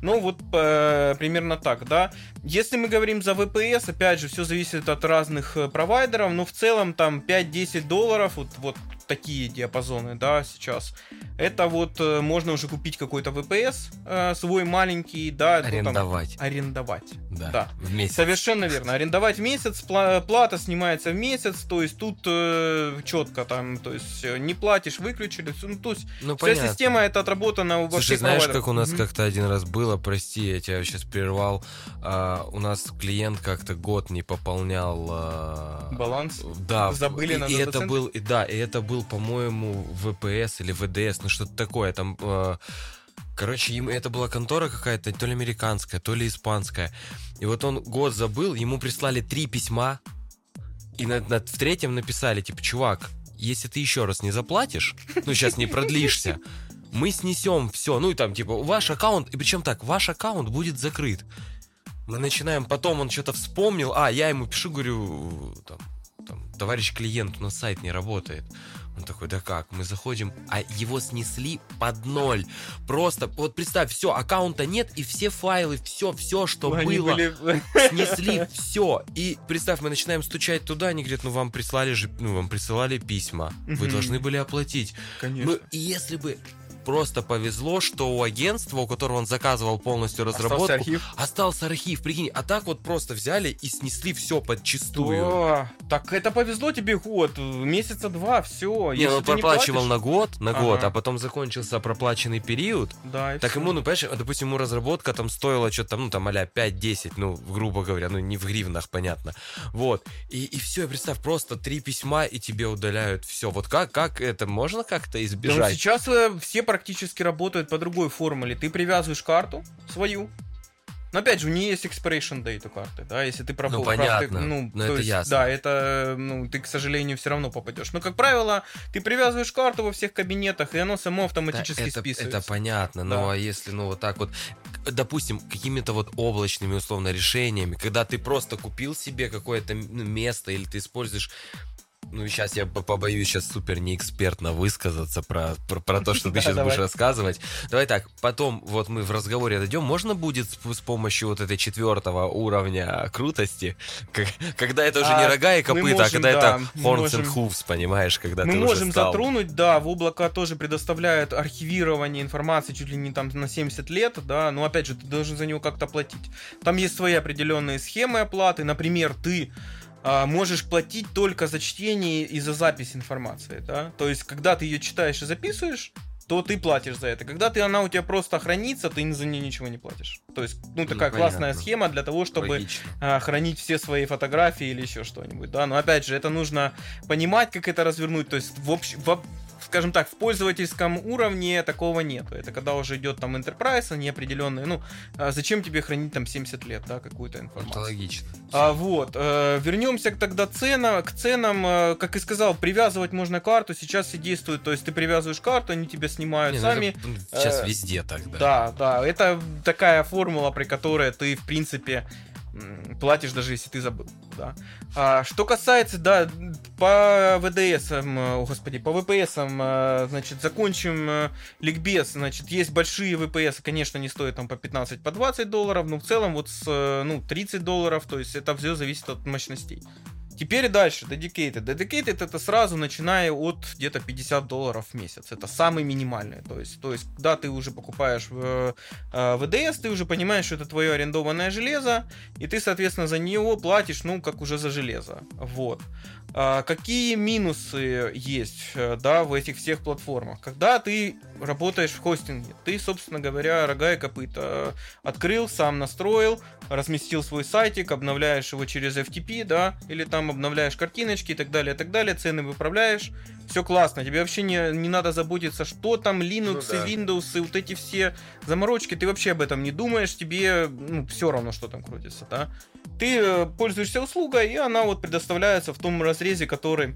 Ну вот э, примерно так, да. Если мы говорим за ви пи эс, опять же, все зависит от разных провайдеров, но в целом там пять-десять долларов, вот, вот такие диапазоны, да, сейчас. Это вот э, можно уже купить какой-то ви пи эс э, свой маленький, да. Арендовать. Ну, там, арендовать, да, да. В месяц. Совершенно верно, арендовать в месяц, плата снимается в месяц, то есть тут... Э, четко там, то есть не платишь, выключили, ну, то есть ну, вся понятно. Система это отработана у вас. Слушай, знаешь, как у нас mm-hmm. как-то один раз было, прости, я тебя сейчас прервал, а, у нас клиент как-то год не пополнял а... баланс, да, забыли, и, на и это был, и, да, и это был, по-моему, ви пи эс или ви ди эс, ну что-то такое, там, а... короче, им это была контора какая-то, то ли американская, то ли испанская, и вот он год забыл, ему прислали три письма. И на, на, в третьем написали, типа, чувак, если ты еще раз не заплатишь, ну, сейчас не продлишься, мы снесем все. Ну, и там, типа, ваш аккаунт, и причем так, ваш аккаунт будет закрыт. Мы начинаем, потом он что-то вспомнил, а, я ему пишу, говорю, там, там, товарищ клиент, у нас сайт не работает. Он такой, да как, мы заходим, а его снесли под ноль. Просто, вот представь, все, аккаунта нет, и все файлы, все, все, что они было, были... снесли все. И представь, мы начинаем стучать туда, они говорят, ну вам прислали же, ну вам присылали письма, вы должны были оплатить. Конечно. Ну, и если бы просто повезло, что у агентства, у которого он заказывал полностью разработку, остался архив, остался архив, прикинь, а так вот просто взяли и снесли все подчистую. Да, так это повезло тебе год, месяца два, все. Не, он проплачивал не на год, на ага. год, а потом закончился проплаченный период, да, так все. Ему, ну, понимаешь, допустим, ему разработка там стоила что-то, ну, там, а-ля пять-десять, ну, грубо говоря, ну, не в гривнах, понятно, вот, и, и все, представь, просто три письма, и тебе удаляют все, вот как, как это, можно как-то избежать? Ну, сейчас все практически работают по другой формуле. Ты привязываешь карту свою. Но опять же, у нее есть expiration date у карты, да, если ты пропал, ну, понятно, карты, ну, но это есть, ясно. Да, это, ну, ты, к сожалению, все равно попадешь. Но, как правило, ты привязываешь карту во всех кабинетах, и оно само автоматически да, это, списывается. Это понятно, да. Но а если, ну, вот так вот, допустим, какими-то вот облачными, условно, решениями, когда ты просто купил себе какое-то место, или ты используешь... Ну, сейчас я побоюсь сейчас супер неэкспертно высказаться про, про, про то, что ты сейчас будешь рассказывать. Давай так, потом вот мы в разговоре дойдем. Можно будет с, с помощью вот этой четвертого уровня крутости, как, когда это уже а, не рога и копыта, можем, а когда да, это horns and hooves, понимаешь, когда мы ты Мы можем стал... затронуть, да, в облако тоже предоставляют архивирование информации чуть ли не там на семьдесят лет, да, но опять же, ты должен за него как-то платить. Там есть свои определенные схемы оплаты, например, ты можешь платить только за чтение и за запись информации, да? То есть, когда ты ее читаешь и записываешь, то ты платишь за это. Когда ты, она у тебя просто хранится, ты за нее ничего не платишь. То есть, ну, такая ну, классная схема для того, чтобы а, хранить все свои фотографии или еще что-нибудь, да? Но, опять же, это нужно понимать, как это развернуть. То есть, в общем... В... скажем так, в пользовательском уровне такого нету. Это когда уже идет там Enterprise, неопределенные. Ну, зачем тебе хранить там семьдесят лет, да, какую-то информацию? Это логично. А, вот. Э, вернемся тогда цена, к ценам. Э, как и сказал, привязывать можно карту. Сейчас все действуют. То есть ты привязываешь карту, они тебя снимают Не, сами. Ну, это сейчас э, везде так, да. Да, да. Это такая формула, при которой ты, в принципе, платишь, даже если ты забыл. Да. А, что касается, да, по вэ дэ эс, о господи, по вэ пэ эс, значит, закончим ликбез. Значит, есть большие вэ пэ эс, конечно, не стоят там по пятнадцать, по двадцать долларов, но в целом вот с, ну, тридцать долларов, то есть это все зависит от мощностей. Теперь дальше, dedicated. Dedicated это сразу начиная от где-то пятьдесят долларов в месяц. Это самый минимальный. То есть, то есть когда ты уже покупаешь вэ дэ эс, ты уже понимаешь, что это твое арендованное железо, и ты, соответственно, за него платишь, ну, как уже за железо. Вот. Какие минусы есть, да, в этих всех платформах? Когда ты работаешь в хостинге, ты, собственно говоря, рога и копыта открыл, сам настроил, разместил свой сайтик, обновляешь его через эф ти пи, да, или там обновляешь картиночки и так далее, и так далее, цены выправляешь, все классно, тебе вообще не, не надо заботиться, что там Linux, ну, да, и Windows, и вот эти все заморочки, ты вообще об этом не думаешь, тебе, ну, все равно, что там крутится, да. Ты пользуешься услугой, и она вот предоставляется в том разрезе, который,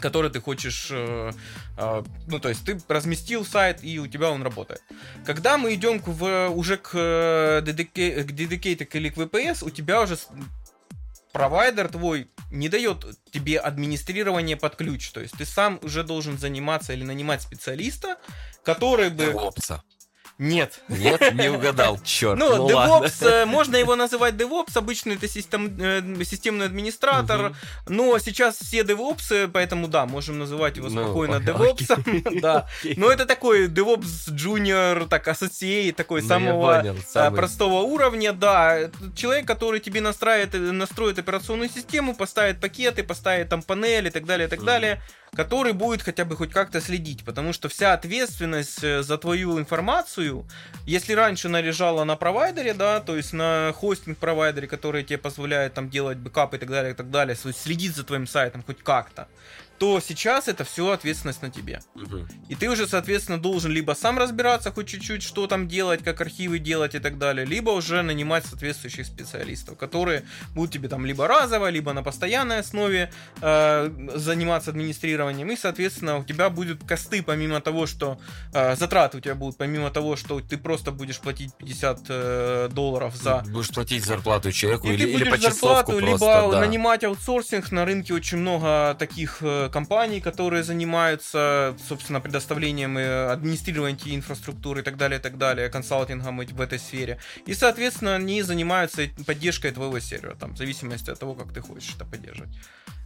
который ты хочешь, э, э, ну, то есть ты разместил сайт, и у тебя он работает. Когда мы идем к, в, уже к, dedica- к Dedicated или к вэ пэ эс, у тебя уже провайдер твой не дает тебе администрирование под ключ, то есть ты сам уже должен заниматься или нанимать специалиста, который бы... DevOps. Нет. Нет, не угадал, черт. Ну, ну DevOps, ладно. Можно его называть DevOps, обычно это систем, э, системный администратор, угу. Но сейчас все DevOps, поэтому да, можем называть его спокойно, ну, DevOps. Да. Но это такой DevOps Junior, так, Associate, такой, ну, самого понял, самый... простого уровня, да. Человек, который тебе настроит, настроит операционную систему, поставит пакеты, поставит там панели и так далее, и так далее. Который будет хотя бы хоть как-то следить, потому что вся ответственность за твою информацию, если раньше она лежала на провайдере, да, то есть на хостинг-провайдере, который тебе позволяет там делать бэкапы и так далее, и так далее, следить за твоим сайтом хоть как-то, то сейчас это все ответственность на тебе. Угу. И ты уже, соответственно, должен либо сам разбираться хоть чуть-чуть, что там делать, как архивы делать и так далее, либо уже нанимать соответствующих специалистов, которые будут тебе там либо разово, либо на постоянной основе э, заниматься администрированием, и, соответственно, у тебя будут косты, помимо того, что э, затраты у тебя будут, помимо того, что ты просто будешь платить пятьдесят э, долларов за... Будешь платить зарплату человеку, и или, или по часовку просто, либо да. нанимать аутсорсинг, на рынке очень много таких... компаний, которые занимаются, собственно, предоставлением и администрированием инфраструктуры и так далее, и так далее, консалтингом в этой сфере. И, соответственно, они занимаются поддержкой твоего сервера, там, в зависимости от того, как ты хочешь это поддерживать.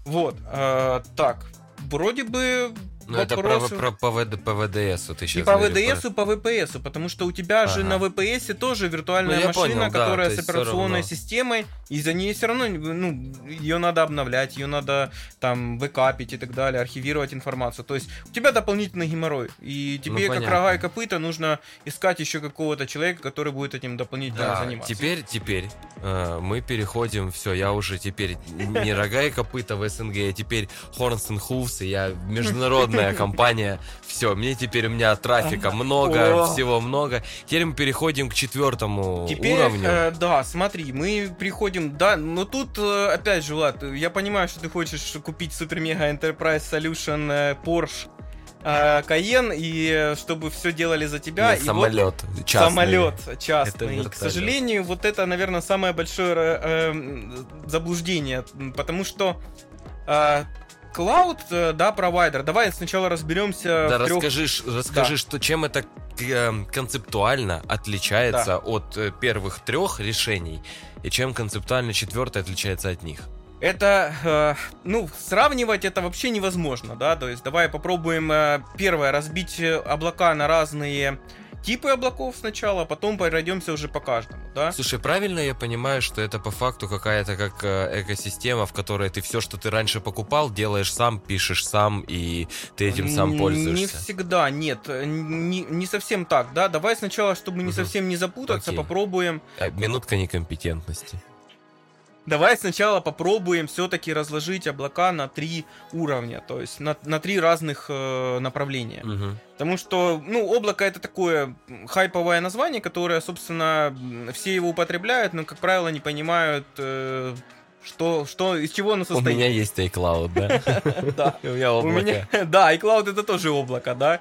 Вот. Э, так. Вроде бы... Ну, это про, про, по вэ дэ эс ты сейчас. И по вэ дэ эс, и по вэ пэ эс, потому что у тебя ага. же на вэ пэ эс тоже виртуальная ну, машина, понял, которая да, с операционной системой, и за ней все равно, ну, ее надо обновлять, ее надо там бэкапить и так далее, архивировать информацию. То есть у тебя дополнительный геморрой, и тебе, ну, как понятно. Рога и копыта, нужно искать еще какого-то человека, который будет этим дополнительно да, заниматься. Теперь, теперь э, мы переходим, все, я уже теперь не рога и копыта в эс эн гэ, я теперь Horns and Hooves, я международный компания, все, мне теперь у меня трафика много, О! всего много. Теперь мы переходим к четвертому теперь, уровню. Э, да, смотри, мы приходим, да, но тут, опять же, Влад, я понимаю, что ты хочешь купить супер-мега Enterprise Solution Porsche Каен, и чтобы все делали за тебя. Нет, и самолет, вот частный. Самолет частный. И, к сожалению, вот это, наверное, самое большое э, заблуждение, потому что э, Клауд, да, провайдер. Давай сначала разберемся. Да, в трех... расскажи, расскажи да. что, чем это концептуально отличается да. от первых трех решений, и чем концептуально четвертое отличается от них. Это, ну, сравнивать это вообще невозможно, да, то есть давай попробуем первое, разбить облака на разные... типы облаков сначала, а потом пройдемся уже по каждому, да? Слушай, правильно я понимаю, что это по факту какая-то как экосистема, в которой ты все, что ты раньше покупал, делаешь сам, пишешь сам, и ты этим сам пользуешься? Не всегда, нет, не, не совсем так, да? Давай сначала, чтобы не угу. совсем не запутаться, Окей. попробуем... Минутка некомпетентности. Давай сначала попробуем все-таки разложить облака на три уровня, то есть на, на три разных э, направления. Угу. Потому что, ну, облако — это такое хайповое название, которое, собственно, все его употребляют, но, как правило, не понимают... Э, Что, что, из чего оно состоит? У меня есть iCloud, да? Да. У меня облако. Да, iCloud — это тоже облако, да.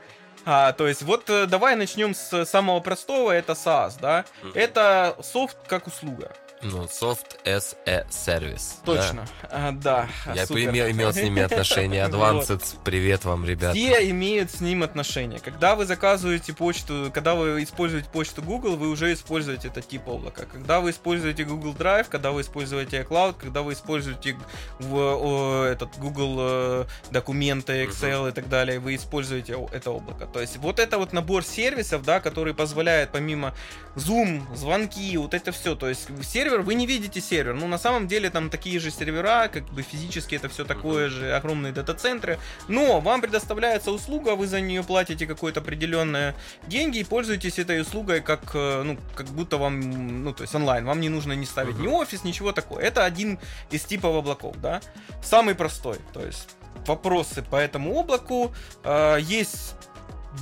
То есть вот давай начнем с самого простого, это SaaS, да. Это софт как услуга. Ну, soft as a service. Точно, да. да Я имел, имел с ними отношения. Advanced, привет вам, ребята. Все имеют с ним отношения. Когда вы заказываете почту, когда вы используете почту Google, вы уже используете этот тип облака. Когда вы используете Google Drive, когда вы используете iCloud, когда вы используете этот Google документы, Excel uh-huh. и так далее, вы используете это облако. То есть вот это вот набор сервисов, да, который позволяет помимо Zoom, звонки, вот это все. То есть сервис вы не видите сервер, но ну, на самом деле там такие же сервера, как бы физически это все такое же, огромные дата-центры, но вам предоставляется услуга, вы за нее платите какое-то определенное деньги и пользуетесь этой услугой как, ну, как будто вам, ну, то есть онлайн, вам не нужно не ставить ни офис, ничего такого. Это один из типов облаков, да, самый простой, то есть вопросы по этому облаку, э, есть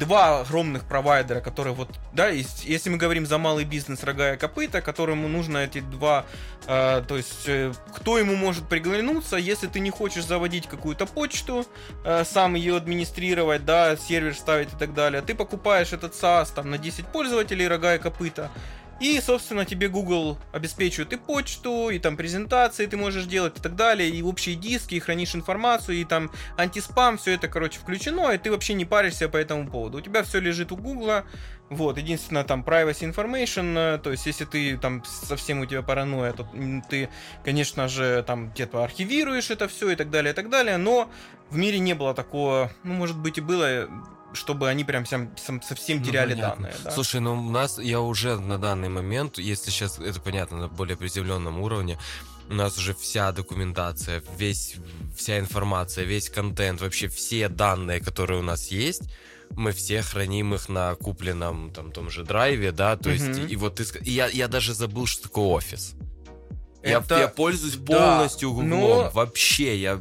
два огромных провайдера, которые вот, да, если мы говорим за малый бизнес, рога и копыта, которому нужно эти два, э, то есть, э, кто ему может приглянуться, если ты не хочешь заводить какую-то почту, э, сам ее администрировать, да, сервер ставить и так далее, ты покупаешь этот SaaS там на десять пользователей, рога и копыта, и, собственно, тебе Google обеспечивает и почту, и там презентации ты можешь делать и так далее, и общие диски, и хранишь информацию, и там антиспам, все это, короче, включено, и ты вообще не паришься по этому поводу. У тебя все лежит у Google, вот, единственное, там, privacy information, то есть, если ты там совсем у тебя паранойя, то ты, конечно же, там, где-то архивируешь это все и так далее, и так далее, но в мире не было такого, ну, может быть, и было... чтобы они прям сам, сам, совсем теряли ну, данные. Да? Слушай, ну у нас, я уже на данный момент, если сейчас это понятно, на более приземленном уровне, у нас уже вся документация, весь, вся информация, весь контент, вообще все данные, которые у нас есть, мы все храним их на купленном там, том же драйве, да, то mm-hmm. есть, и вот ты, и я, я даже забыл, что такое офис. Это... Я, я пользуюсь полностью Гуглом, да, но... вообще, я...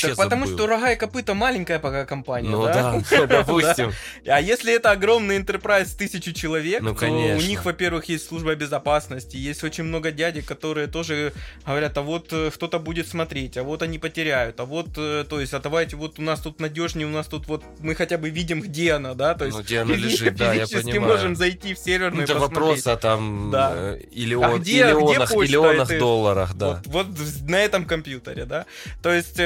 Так потому забыл. Что рога и копыта маленькая пока компания, ну, да? да, допустим. А если это огромный энтерпрайз тысячу человек, ну, то конечно. У них, во-первых, есть служба безопасности, есть очень много дядек, которые тоже говорят, а вот кто-то будет смотреть, а вот они потеряют, а вот, то есть, а давайте вот у нас тут надежнее, у нас тут вот мы хотя бы видим, где она, да, то есть ну, где она лежит, да, я понимаю. Физически можем зайти в серверную и посмотреть. Это вопрос о там да. иллион, а где, иллионах, где почта, иллионах это, долларах, да. Вот, вот на этом компьютере, да, то есть...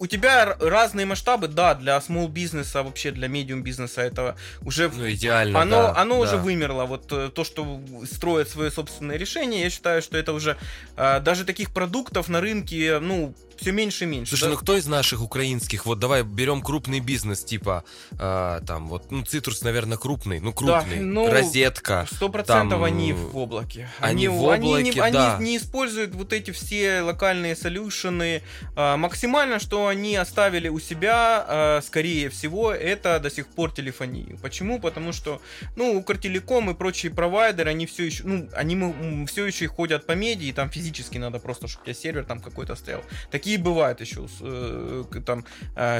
У тебя разные масштабы, да, для small бизнеса, вообще для medium бизнеса этого уже... Ну, идеально, оно, да. Оно да. уже вымерло, вот то, что строит свое собственное решение, я считаю, что это уже... Э, даже таких продуктов на рынке, ну, все меньше и меньше. Слушай, да? Ну кто из наших украинских, вот давай берем крупный бизнес, типа, э, там, вот, ну, Citrus, наверное, крупный, ну, крупный, да, ну, розетка. Сто процентов они в облаке. Они, они в облаке, они не, да. Они не используют вот эти все локальные солюшены. Э, максимально, что они оставили у себя, скорее всего, это до сих пор телефонию. Почему? Потому что, ну, Укртелеком и прочие провайдеры, они все еще, ну, они все еще ходят по медиа, и там физически надо просто, чтобы у тебя сервер там какой-то стоял. Такие бывают еще там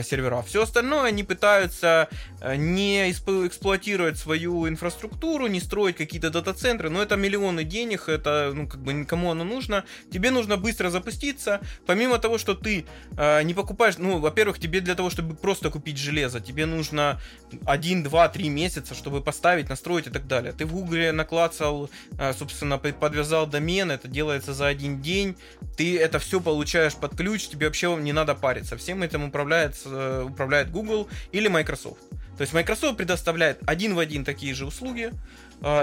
сервера. Все остальное они пытаются не эксплуатировать свою инфраструктуру, не строить какие-то дата-центры, но это миллионы денег, это, ну, как бы никому оно нужно. Тебе нужно быстро запуститься, помимо того, что ты не покупаешь. Ну, во-первых, тебе для того, чтобы просто купить железо, тебе нужно один, два, три месяца, чтобы поставить, настроить и так далее. Ты в Гугле наклацал, собственно, подвязал домен, это делается за один день, ты это все получаешь под ключ, тебе вообще не надо париться. Всем этим управляет, управляет Google или Microsoft. То есть Microsoft предоставляет один в один такие же услуги.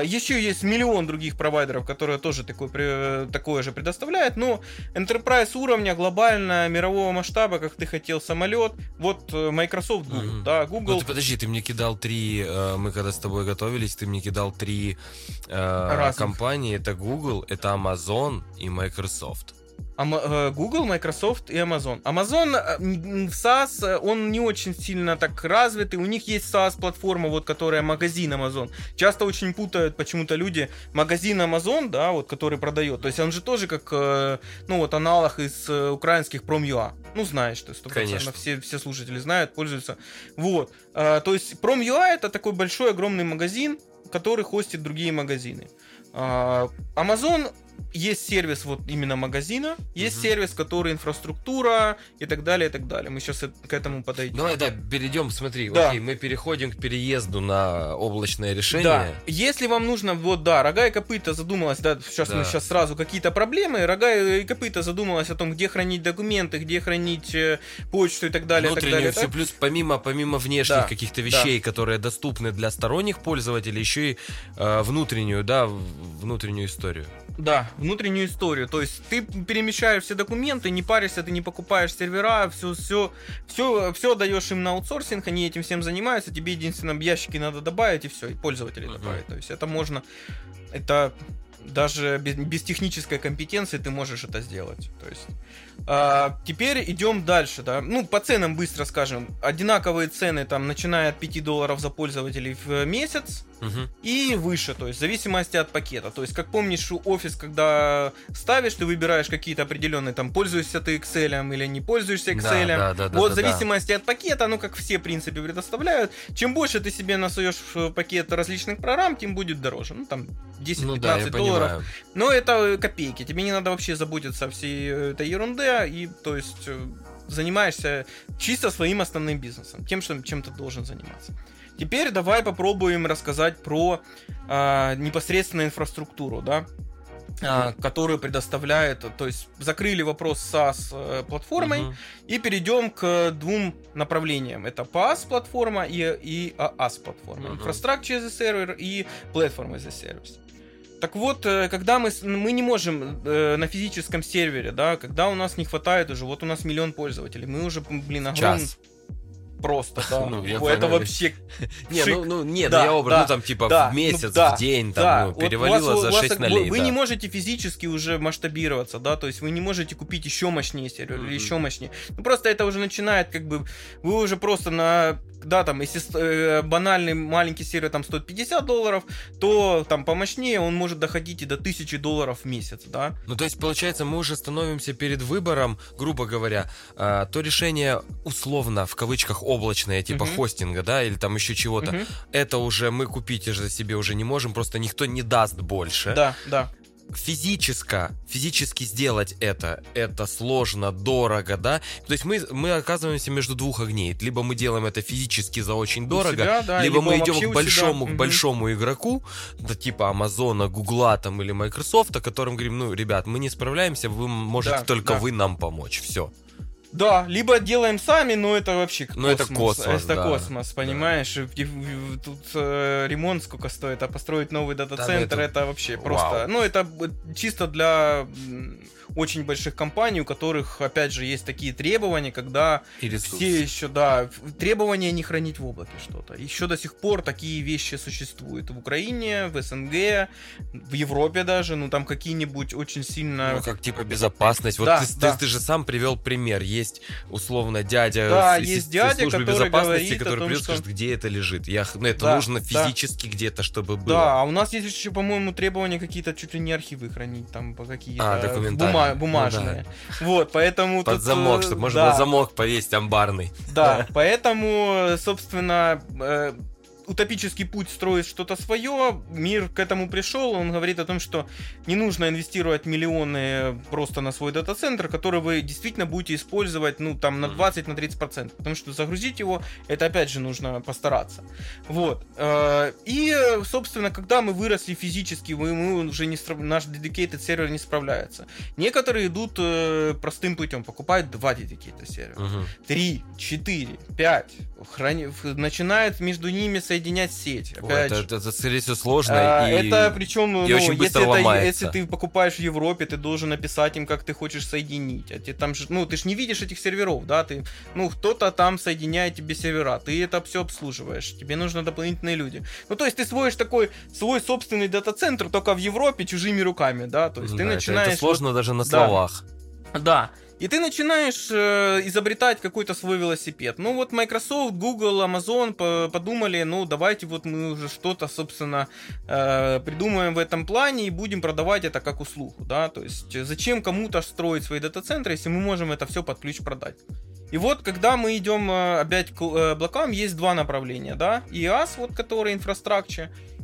Еще есть миллион других провайдеров, которые тоже такое, такое же предоставляют, но enterprise уровня глобально мирового масштаба, как ты хотел самолет, вот Microsoft, Google, mm-hmm. да, Google. Ну, ты, подожди, ты мне кидал три, мы когда с тобой готовились, ты мне кидал три э, компании, это Google, это Amazon и Microsoft. Google, Microsoft и Amazon. Amazon в SaaS, он не очень сильно так развит, и у них есть SaaS-платформа, вот, которая магазин Amazon. Часто очень путают почему-то люди магазин Amazon, да, вот, который продает. То есть он же тоже как, ну, вот, аналог из украинских Prom.ua. Ну, знаешь, то есть, конечно, все, все слушатели знают, пользуются. Вот. То есть Prom.ua — это такой большой, огромный магазин, который хостит другие магазины. Amazon... Есть сервис вот именно магазина, есть uh-huh. сервис, который инфраструктура и так далее, и так далее. Мы сейчас к этому подойдем. Ну, да, перейдем, смотри, да. Окей, мы переходим к переезду на облачное решение. Да, если вам нужно, вот, да, рога и копыта задумалась, да, сейчас да. мы сейчас сразу какие-то проблемы, рога и копыта задумалась о том, где хранить документы, где хранить почту и так далее. Внутреннюю, и так далее, все, так. Плюс помимо, помимо внешних да. каких-то вещей, да. которые доступны для сторонних пользователей, еще и э, внутреннюю, да, внутреннюю историю. Да, внутреннюю историю. То есть ты перемещаешь все документы, не паришься, ты не покупаешь сервера, все, все, все, все даешь им на аутсорсинг, они этим всем занимаются, тебе единственное ящики надо добавить и все, и пользователи uh-huh. добавить. То есть это можно, это даже без, без технической компетенции ты можешь это сделать. То есть а, теперь идем дальше, да. Ну, по ценам быстро скажем. Одинаковые цены, там, начиная от пять долларов за пользователей в месяц. Угу. И выше, то есть в зависимости от пакета. То есть, как помнишь, офис, когда ставишь, ты выбираешь какие-то определенные, там, пользуешься ты Excel или не пользуешься Excel. Да, да, да, вот да, да, в зависимости да. от пакета, ну, как все, в принципе, предоставляют. Чем больше ты себе насуешь в пакет различных программ, тем будет дороже. Ну, там, десять-пятнадцать ну, да, долларов. Понимаю. Но это копейки. Тебе не надо вообще заботиться о всей этой ерунде. И, то есть, занимаешься чисто своим основным бизнесом. Тем, чем ты должен заниматься. Теперь давай попробуем рассказать про а, непосредственно инфраструктуру, да, а, которую предоставляет, то есть закрыли вопрос с SaaS-платформой uh-huh. и перейдем к двум направлениям. Это PaaS-платформа и IaaS-платформа. Uh-huh. Infrastructure as a Service и Platform as a Service. Так вот, когда мы, мы не можем э, на физическом сервере, да, когда у нас не хватает уже, вот у нас миллион пользователей, мы уже, блин, огромный... Просто, да. Ну, это понимаю. Вообще не, ну, ну, нет, да, ну, я образ, да, ну, там, типа, да, в месяц, ну, да, в день, там, да. ну, перевалило вот вас, за шесть нолей. Вы да. не можете физически уже масштабироваться, да, то есть вы не можете купить еще мощнее сервер, mm-hmm. еще мощнее. Ну, просто это уже начинает, как бы, вы уже просто на... Да, там, если э, банальный маленький сервер там стоит пятьдесят долларов, то там помощнее он может доходить и до тысячи долларов в месяц, да. Ну, то есть, получается, мы уже становимся перед выбором, грубо говоря, э, то решение условно, в кавычках, облачное, типа uh-huh. хостинга, да, или там еще чего-то. Uh-huh. Это уже мы купить же себе уже не можем, просто никто не даст больше. Да, да. Физически, физически сделать это, это сложно, дорого, да? То есть мы, мы оказываемся между двух огней. Либо мы делаем это физически за очень дорого, себя, да, либо, либо мы идем к большому, к большому игроку, да, типа Амазона, Гугла там, или Microsoft, о котором говорим, ну, ребят, мы не справляемся, вы можете да, только да. вы нам помочь, все. Да, либо делаем сами, но это вообще космос. Но это космос, это да. космос, понимаешь? Да. Тут э, ремонт сколько стоит, а построить новый дата-центр, да, это... это вообще просто... Вау. Ну, это чисто для очень больших компаний, у которых, опять же, есть такие требования, когда все еще... да, требования не хранить в облаке что-то. Еще до сих пор такие вещи существуют в Украине, в СНГ, в Европе даже, ну, там какие-нибудь очень сильно... Ну, как типа безопасность. Да, вот ты, да. ты, ты же сам привел пример. Есть Есть, условно, дядя да, из службы безопасности, который придет и скажет, где это лежит. Я, ну, это да, нужно да. физически где-то, чтобы было. Да, а у нас есть еще, по-моему, требования какие-то, чуть ли не архивы хранить, там, какие-то а, бума- бумажные. Ну, да. Вот, поэтому... Под тут, замок, чтобы да. можно было замок повесить амбарный. Да, поэтому, собственно... утопический путь строить что-то свое, мир к этому пришел, он говорит о том, что не нужно инвестировать миллионы просто на свой дата-центр, который вы действительно будете использовать, ну, там, на двадцать-тридцать процентов, потому что загрузить его, это, опять же, нужно постараться. Вот. И, собственно, когда мы выросли физически, мы, мы уже не справ... наш dedicated сервер не справляется. Некоторые идут простым путем, покупают два dedicated сервера, угу. три, четыре, пять, храни... начинают между ними с соединять сеть. О, это, это, это, скорее всего, сложно. А, и, это, причем, и ну, очень быстро если ломается. Это, если ты покупаешь в Европе, ты должен написать им, как ты хочешь соединить. А ты, там, ну, ты ж не видишь этих серверов, да? Ты, ну, кто-то там соединяет тебе сервера, ты это все обслуживаешь, тебе нужны дополнительные люди. Ну, то есть ты строишь такой свой собственный дата-центр только в Европе чужими руками, да? То есть да, ты начинаешь... Это, это сложно вот, даже на словах. Да. Да. И ты начинаешь э, изобретать какой-то свой велосипед. Ну вот Microsoft, Google, Amazon по- подумали, ну давайте вот мы уже что-то, собственно, э, придумаем в этом плане и будем продавать это как услугу, да, то есть зачем кому-то строить свои дата-центры, если мы можем это все под ключ продать. И вот, когда мы идем опять к облакам, есть два направления, да, IaaS, вот, который инфраструктура,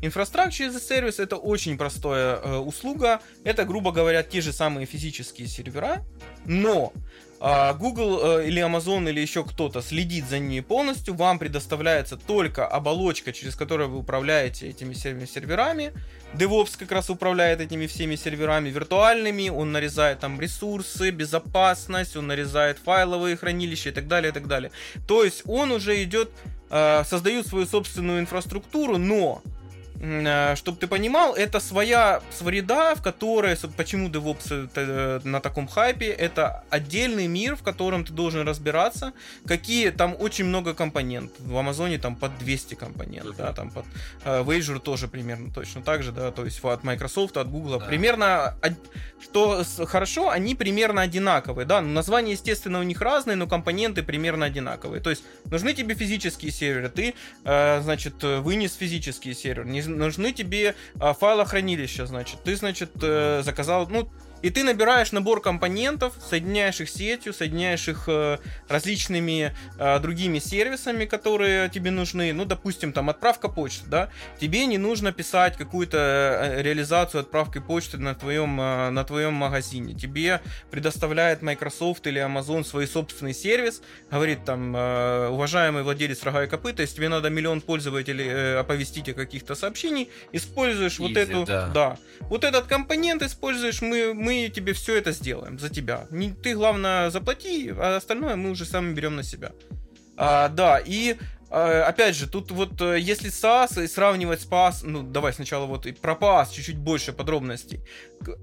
Infrastructure as a Service — это очень простая э, услуга, это, грубо говоря, те же самые физические сервера, но э, Google э, или Amazon или еще кто-то следит за ними полностью, вам предоставляется только оболочка, через которую вы управляете этими серверами, DevOps как раз управляет этими всеми серверами виртуальными, он нарезает там ресурсы, безопасность, он нарезает файловые хранилища и так далее, и так далее. То есть он уже идет, э, создает свою собственную инфраструктуру, но... Чтобы ты понимал, это своя среда, в которой, почему DevOps на таком хайпе, это отдельный мир, в котором ты должен разбираться, какие там очень много компонентов. В Амазоне там под двести компонентов, да, там под, в Azure тоже примерно точно так же, да, то есть от Microsoft, от Google, да. Примерно, что хорошо, они примерно одинаковые, да, названия, естественно, у них разные, но компоненты примерно одинаковые, то есть нужны тебе физические серверы, ты, значит, вынес физические серверы, не нужны тебе а, файлохранилища, значит, ты, значит, э, заказал, ну, и ты набираешь набор компонентов, соединяешь их сетью, соединяешь их э, различными э, другими сервисами, которые тебе нужны, ну, допустим, там, отправка почты, да, тебе не нужно писать какую-то реализацию отправки почты на твоем, э, на твоем магазине, тебе предоставляет Microsoft или Amazon свой собственный сервис, говорит, там, э, уважаемый владелец рога и копыта, если тебе надо миллион пользователей э, оповестить о каких-то сообщениях, используешь Easy, вот эту, да. да, вот этот компонент используешь, мы, мы Мы тебе все это сделаем за тебя. Не, ты, главное, заплати, а остальное мы уже сами берем на себя. А, да, и а, опять же, тут вот если SaaS сравнивать с PaaS, ну давай сначала вот про PaaS чуть-чуть больше подробностей.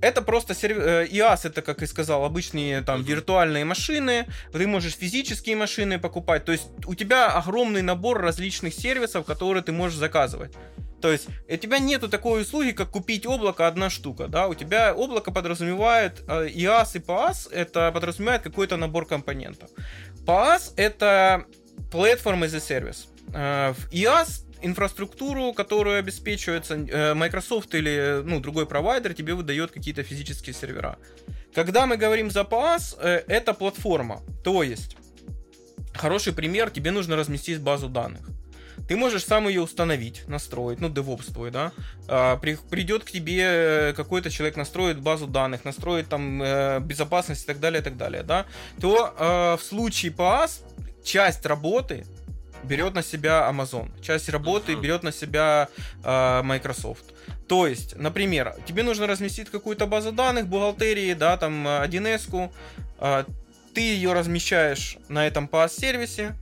Это просто сервис, IaaS, это, как и сказал, обычные там виртуальные машины, ты можешь физические машины покупать, то есть у тебя огромный набор различных сервисов, которые ты можешь заказывать. То есть у тебя нету такой услуги, как купить облако, одна штука, да, у тебя облако подразумевает IaaS и PaaS, это подразумевает какой-то набор компонентов. PaaS — это Platform as a Service. В IaaS инфраструктуру, которую обеспечивается Microsoft или, ну, другой провайдер, тебе выдает какие-то физические сервера. Когда мы говорим за PaaS, это платформа, то есть хороший пример, тебе нужно разместить базу данных. Ты можешь сам ее установить, настроить, ну, DevOps твой, да, а, при, придет к тебе какой-то человек, настроит базу данных, настроит там э, безопасность и так далее, и так далее, да, то э, в случае PaaS часть работы берет на себя Amazon, часть работы uh-huh. берет на себя э, Microsoft. То есть, например, тебе нужно разместить какую-то базу данных, бухгалтерии, да, там один эс-ку, э, ты ее размещаешь на этом PaaS-сервисе,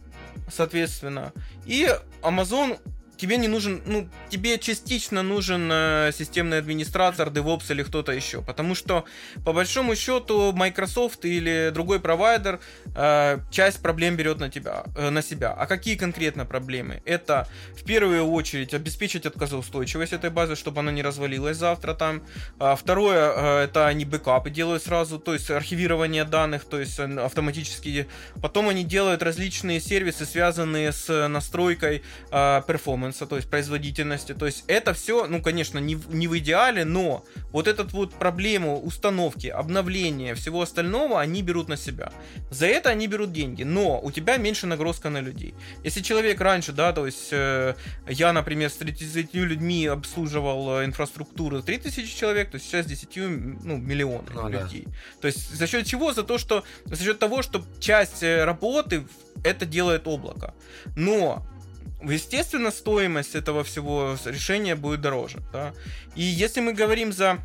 соответственно, и Amazon тебе не нужен, ну, тебе частично нужен э, системный администратор, DevOps или кто-то еще, потому что, по большому счету, Microsoft или другой провайдер э, часть проблем берет на, тебя, э, на себя. А какие конкретно проблемы? Это, в первую очередь, обеспечить отказоустойчивость этой базы, чтобы она не развалилась завтра там. А второе, э, это они бэкапы делают сразу, то есть архивирование данных, то есть автоматически. Потом они делают различные сервисы, связанные с настройкой э, перформанса, то есть производительности, то есть это все, ну, конечно, не, не в идеале, но вот эту вот проблему установки, обновления, всего остального они берут на себя. За это они берут деньги, но у тебя меньше нагрузка на людей. Если человек раньше, да, то есть э, я, например, с тридцатью людьми обслуживал инфраструктуру три тысячи человек, то есть сейчас десять, ну, миллионы ну, людей. Да. То есть за счет чего? За то, что, за счет того, что часть работы это делает облако. Но естественно, стоимость этого всего решения будет дороже, да? И если мы говорим за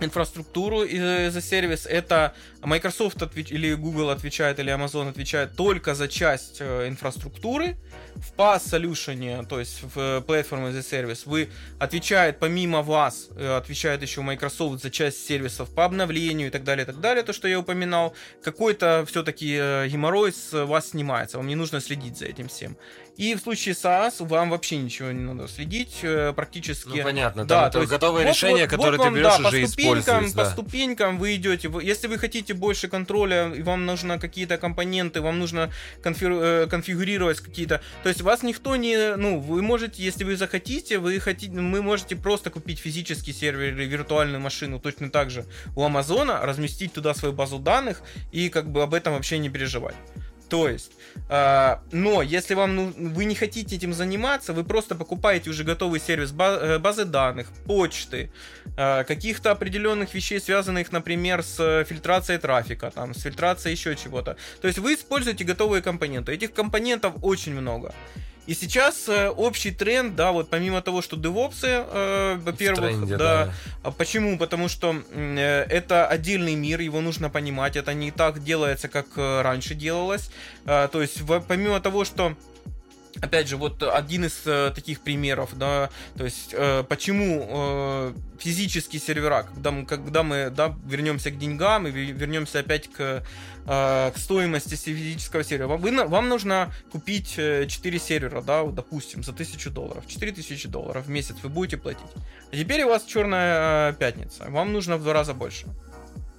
инфраструктуру и за сервис, это Microsoft отвеч... или Google отвечает, или Amazon отвечает только за часть инфраструктуры. В PaaS Solution, то есть в Platform as a Service, вы отвечает, помимо вас, отвечает еще Microsoft за часть сервисов по обновлению и так далее, и так далее, то, что я упоминал. Какой-то все-таки геморрой с вас снимается, вам не нужно следить за этим всем. И в случае SaaS вам вообще ничего не надо следить практически. Ну, понятно, да, там то есть готовое вот, решение, вот, которое вот вам, ты берешь да, уже используешь. Да. По ступенькам вы идете. Если вы хотите больше контроля, и вам нужны какие-то компоненты, вам нужно конфи- конфигурировать какие-то... То есть вас никто не... Ну, вы можете, если вы захотите, вы хотите, вы можете просто купить физический сервер или виртуальную машину точно так же у Амазона, разместить туда свою базу данных и как бы об этом вообще не переживать. То есть, э, но если вам ну, вы не хотите этим заниматься, вы просто покупаете уже готовый сервис баз, базы данных, почты, э, каких-то определенных вещей, связанных, например, с фильтрацией трафика, там, с фильтрацией еще чего-то. То есть вы используете готовые компоненты. Этих компонентов очень много. И сейчас э, общий тренд, да, вот помимо того, что девопсы, э, во-первых, тренде, да, да, почему? Потому что э, это отдельный мир, его нужно понимать, это не так делается, как э, раньше делалось, э, то есть в, помимо того, что опять же, вот один из э, таких примеров, да, то есть э, почему э, физические сервера, когда мы, когда мы да, вернемся к деньгам и вернемся опять к, э, к стоимости физического сервера, Вы, вам нужно купить четыре сервера, да, допустим, за тысячу долларов, четыре тысячи долларов в месяц вы будете платить, а теперь у вас черная пятница, вам нужно в два раза больше.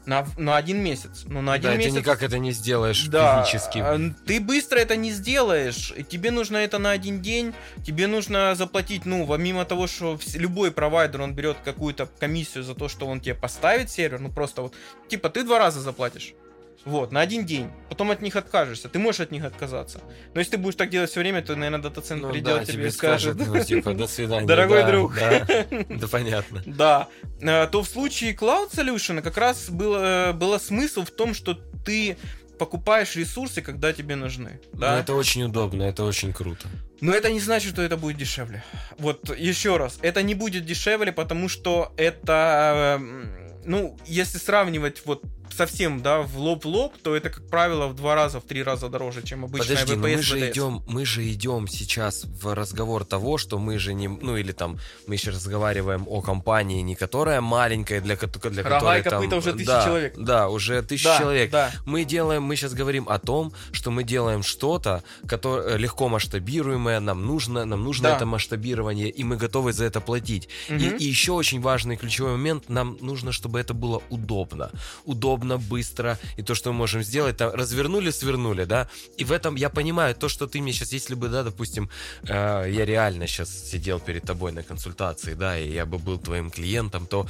На, на один месяц. Ну, на один да, месяц. Ты никак это не сделаешь да, физически. Ты быстро это не сделаешь. Тебе нужно это на один день. Тебе нужно заплатить, ну, помимо того, что любой провайдер, он берет какую-то комиссию за то, что он тебе поставит сервер. Ну, просто вот, типа, ты два раза заплатишь. Вот, на один день. Потом от них откажешься. Ты можешь от них отказаться. Но если ты будешь так делать все время, то, наверное, дата-центр ну, придет, да, тебе скажет. Ну, типа, до свидания. Дорогой да, друг. Да, да, понятно. Да. То в случае Cloud Solution как раз было, было смысл в том, что ты покупаешь ресурсы, когда тебе нужны. Да? Ну, это очень удобно, это очень круто. Но это не значит, что это будет дешевле. Вот, еще раз. Это не будет дешевле, потому что это... Ну, если сравнивать вот совсем, да, в лоб в лоб, то это, как правило, в два раза, в три раза дороже, чем обычная ви пи эс. Мы же идем, мы же идем сейчас в разговор того, что мы же не, ну или там мы еще разговариваем о компании, не которая маленькая, для, для которой там уже тысяча да, человек, да, уже тысяча да, человек. Да. Мы делаем, мы сейчас говорим о том, что мы делаем что-то, которое легко масштабируемое, нам нужно, нам нужно да. это масштабирование, и мы готовы за это платить. Угу. И, и еще очень важный ключевой момент, нам нужно, чтобы это было удобно, удобно. Быстро, и то, что мы можем сделать, там, развернули, свернули, да, и в этом я понимаю, то, что ты мне сейчас, если бы, да, допустим, э, я реально сейчас сидел перед тобой на консультации, да, и я бы был твоим клиентом, то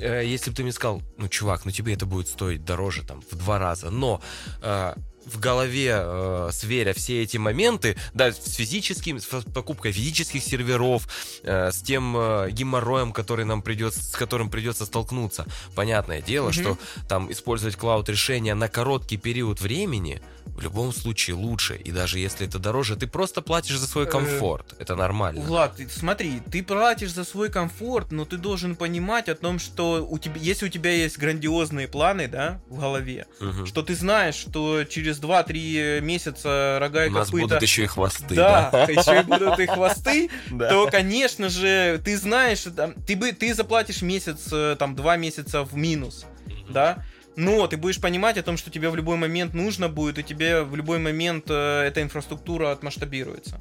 э, если бы ты мне сказал, ну, чувак, ну, тебе это будет стоить дороже, там, в два раза, но... Э, в голове, э, сверя все эти моменты, да, с физическим, с покупкой физических серверов, э, с тем э, геморроем, который нам придется, с которым придется столкнуться. Понятное дело, mm-hmm. что там использовать клауд-решения на короткий период времени в любом случае лучше. И даже если это дороже, ты просто платишь за свой комфорт. Это нормально. Влад, смотри, ты платишь за свой комфорт, но ты должен понимать о том, что у тебя, если у тебя есть грандиозные планы, да, в голове, угу. что ты знаешь, что через два-три месяца рога и копыта... У нас будут еще и хвосты. Да, да? еще и будут и хвосты, то, конечно же, ты знаешь, ты заплатишь месяц, там, два месяца в минус, да. Но ты будешь понимать о том, что тебе в любой момент нужно будет, и тебе в любой момент э, эта инфраструктура отмасштабируется.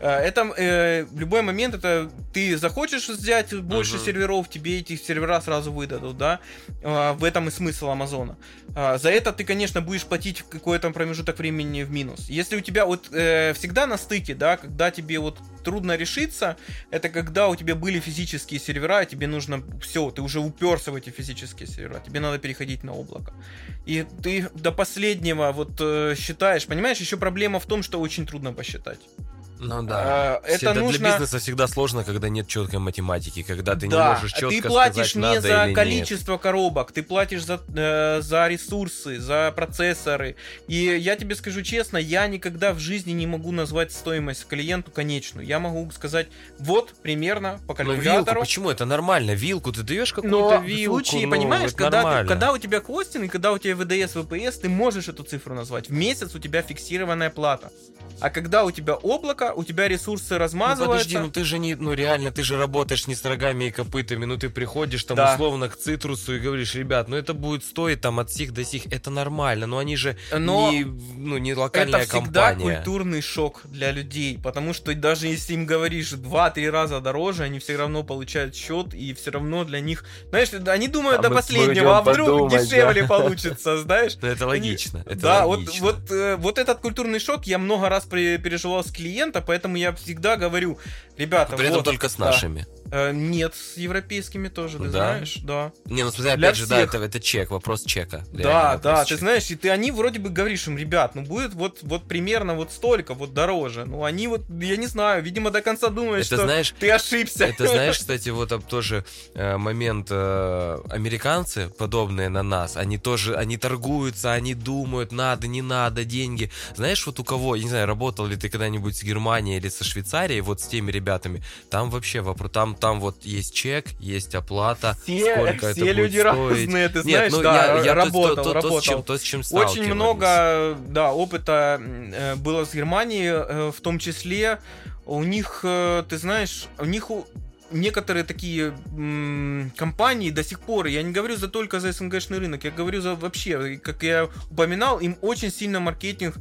Э, это, э, в любой момент это ты захочешь взять больше uh-huh. серверов, тебе эти сервера сразу выдадут, да? Э, в этом и смысл Амазона. Э, за это ты, конечно, будешь платить какой-то промежуток времени в минус. Если у тебя вот э, всегда на стыке, да, когда тебе вот трудно решиться, это когда у тебя были физические сервера, и тебе нужно все, ты уже уперся в эти физические сервера, тебе надо переходить на облако. И ты до последнего вот считаешь, понимаешь, еще проблема в том, что очень трудно посчитать. Ну да. А, это нужно... Для бизнеса всегда сложно, когда нет четкой математики, когда ты да. не можешь четко сказать, надо или нет. Ты платишь не за количество нет. коробок, ты платишь за, э, за ресурсы, за процессоры. И я тебе скажу честно, я никогда в жизни не могу назвать стоимость клиенту конечную. Я могу сказать, вот примерно по калькулятору. Но вилку, почему это нормально? Вилку ты даешь какую-то но вилку. В случае, ну, понимаешь, когда, ты, когда у тебя хостинг, когда у тебя ви ди эс, ви пи эс, ты можешь эту цифру назвать. В месяц у тебя фиксированная плата. А когда у тебя облако, у тебя ресурсы размазываются. Ну, подожди, ну ты же не, ну реально, ты же работаешь не с рогами и копытами, ну ты приходишь там да. условно к Цитрусу и говоришь, ребят, ну это будет стоить там от сих до сих, это нормально, но они же но не, ну, не локальная компания. Это всегда культурный шок для людей, потому что даже если им говоришь два-три раза дороже, они все равно получают счет и все равно для них, знаешь, они думают а до последнего, а вдруг подумать, дешевле да. получится, знаешь? Но это логично. Они... Это да, логично. Вот, вот, вот этот культурный шок я много раз переживал с клиента, поэтому я всегда говорю, ребята... При вот, этом только с нашими. Да. Э, нет, с европейскими тоже, ты да? знаешь, да. Не, ну смотри, опять для же, всех. Да, это, это чек, вопрос чека. Да, вопрос да, чека. Ты знаешь, и ты, они вроде бы говоришь им, ребят, ну будет вот, вот примерно вот столько, вот дороже. Ну они вот, я не знаю, видимо, до конца думают, что знаешь, ты ошибся. Это знаешь, кстати, вот тоже э, момент, э, американцы, подобные на нас, они тоже, они торгуются, они думают, надо, не надо, деньги. Знаешь, вот у кого, я не знаю, работал ли ты когда-нибудь с Германией или со Швейцарией, вот с теми ребятами, там вообще вопрос, там, там вот есть чек, есть оплата, все, сколько все это будет стоить. Все люди разные, ты Нет, знаешь, ну, да, я, я работал, то, то, работал. То, с чем, то, с чем сталкивались. Очень много, да, опыта э, было с Германией, э, в том числе у них, э, ты знаешь, у них... У... Некоторые такие м- компании до сих пор, я не говорю за только за СНГ-шный рынок, я говорю за вообще, как я упоминал, им очень сильно маркетинг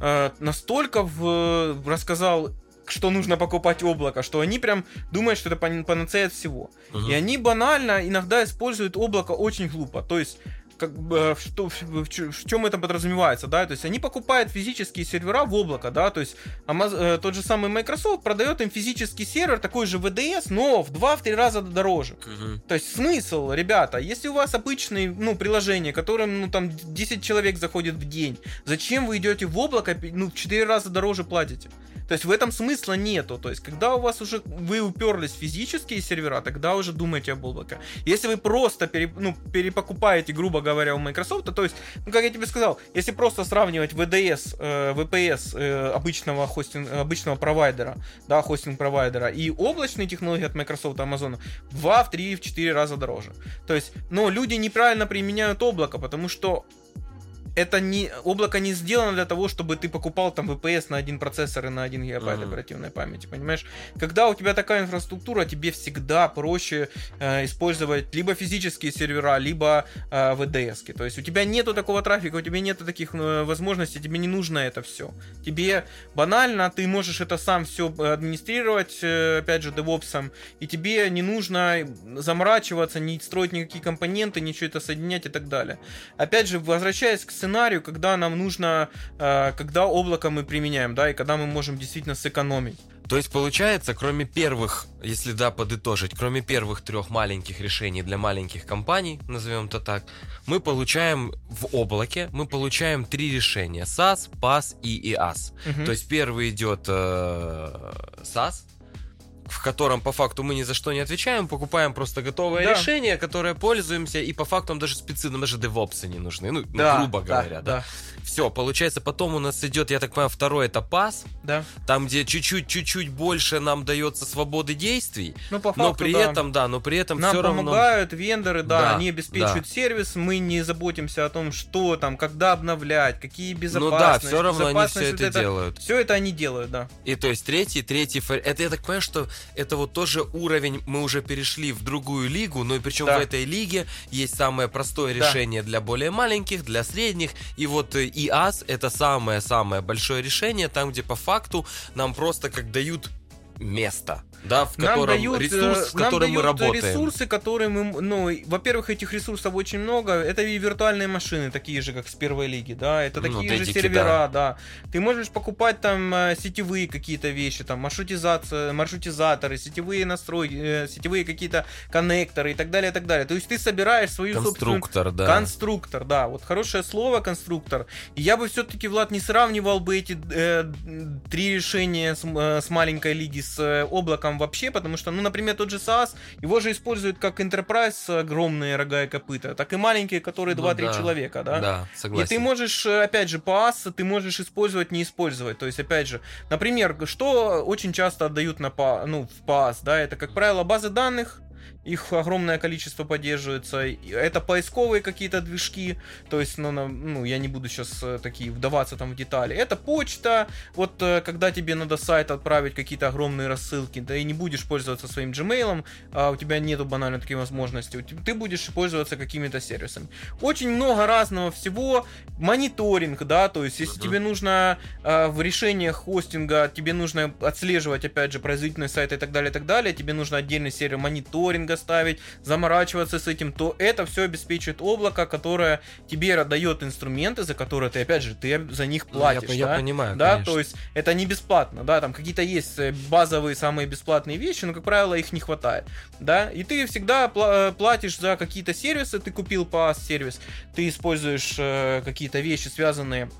э, настолько в, рассказал, что нужно покупать облако, что они прям думают, что это панацея от всего. Uh-huh. И они банально иногда используют облако очень глупо. То есть как бы, что, в, в, в чем это подразумевается, да, то есть они покупают физические сервера в облако, да, то есть Amazon, тот же самый Microsoft продает им физический сервер, такой же ви ди эс, но в два-три раза дороже. Uh-huh. То есть смысл, ребята, если у вас обычное, ну, приложение, которым, ну, там, десять человек заходит в день, зачем вы идете в облако, ну, в четыре раза дороже платите? То есть в этом смысла нету, то есть когда у вас уже вы уперлись в физические сервера, тогда уже думайте об облаке. Если вы просто пере, ну, перепокупаете, грубо говоря, говоря, у Microsoft, то есть, ну, как я тебе сказал, если просто сравнивать ви ди эс, э, ви пи эс э, обычного, хостинг, обычного провайдера, да, хостинг-провайдера и облачные технологии от Microsoft, Amazon, в два, в три, в четыре раза дороже. То есть, но люди неправильно применяют облако, потому что это не, облако не сделано для того, чтобы ты покупал там ви пи эс на один процессор и на один гигабайт mm-hmm. оперативной памяти, понимаешь? Когда у тебя такая инфраструктура, тебе всегда проще э, использовать либо физические сервера, либо э, ви ди эс-ки. То есть у тебя нету такого трафика, у тебя нету таких э, возможностей, тебе не нужно это все. Тебе банально, ты можешь это сам все администрировать, э, опять же, DevOps, и тебе не нужно заморачиваться, не строить никакие компоненты, ничего это соединять и так далее. Опять же, возвращаясь к сценарию, когда нам нужно, когда облако мы применяем, да, и когда мы можем действительно сэкономить. То есть получается, кроме первых, если да, подытожить, кроме первых трех маленьких решений для маленьких компаний, назовем это так, мы получаем в облаке, мы получаем три решения: SaaS, PaaS и IaaS. Угу. То есть первый идет э, SaaS, в котором по факту мы ни за что не отвечаем, покупаем просто готовое да. решение, которое пользуемся, и по факту даже спецы, нам даже девопсы не нужны, ну, да, грубо говоря. Да, да. Да. Все, получается, потом у нас идет, я так понимаю, второй это PaaS, да. там, где чуть-чуть-чуть больше нам дается свободы действий, но, по факту, но при да. этом, да, но при этом нам все равно... Нам помогают вендоры, да, да они обеспечивают да. сервис, мы не заботимся о том, что там, когда обновлять, какие безопасности. Ну да, все равно они все это, это делают. Все это они делают, да. И то есть третий, третий, это я так понимаю, что это вот тоже уровень, мы уже перешли в другую лигу, но и причем да. в этой лиге есть самое простое решение да. для более маленьких, для средних, и вот IaaS это самое-самое большое решение, там где по факту нам просто как дают место, да, в нам котором дают, ресурс, в котором мы работаем. Ресурсы, которые мы, ну, во-первых, этих ресурсов очень много. Это и виртуальные машины, такие же, как с первой лиги, да, это такие ну, же дедики, сервера, да. да. Ты можешь покупать там сетевые какие-то вещи, там маршрутизация, маршрутизаторы, сетевые настройки, сетевые какие-то коннекторы и так далее, и так далее. То есть ты собираешь свою собственную... Конструктор, да. Конструктор, да. Вот хорошее слово конструктор. И я бы все-таки, Влад, не сравнивал бы эти э, три решения с, э, с маленькой лиги с облаком вообще, потому что, ну, например, тот же SaaS, его же используют как Enterprise, огромные рога и копыта, так и маленькие, которые ну, два-три да. человека, да? Да, согласен. И ты можешь, опять же, PaaS ты можешь использовать, не использовать, то есть, опять же, например, что очень часто отдают на, ну, в PaaS, да, это, как правило, базы данных, Их огромное количество поддерживается. Это поисковые какие-то движки. То есть, ну, ну я не буду сейчас такие вдаваться там в детали. Это почта. Вот когда тебе надо сайт отправить какие-то огромные рассылки, да и не будешь пользоваться своим Gmail'ом, а у тебя нету банально таких возможностей. Ты будешь пользоваться какими-то сервисами. Очень много разного всего. Мониторинг, да, то есть, если uh-huh. тебе нужно э, в решениях хостинга, тебе нужно отслеживать, опять же, производительность сайта и так далее, и так далее. Тебе нужно отдельный сервер мониторинга ставить, заморачиваться с этим, то это все обеспечивает облако, которое тебе дает инструменты, за которые ты, опять же, ты за них платишь. Ну, я, да? я понимаю, да, конечно. То есть это не бесплатно, да, там какие-то есть базовые самые бесплатные вещи, но, как правило, их не хватает, да, и ты всегда платишь за какие-то сервисы, ты купил PaaS-сервис, ты используешь какие-то вещи, связанные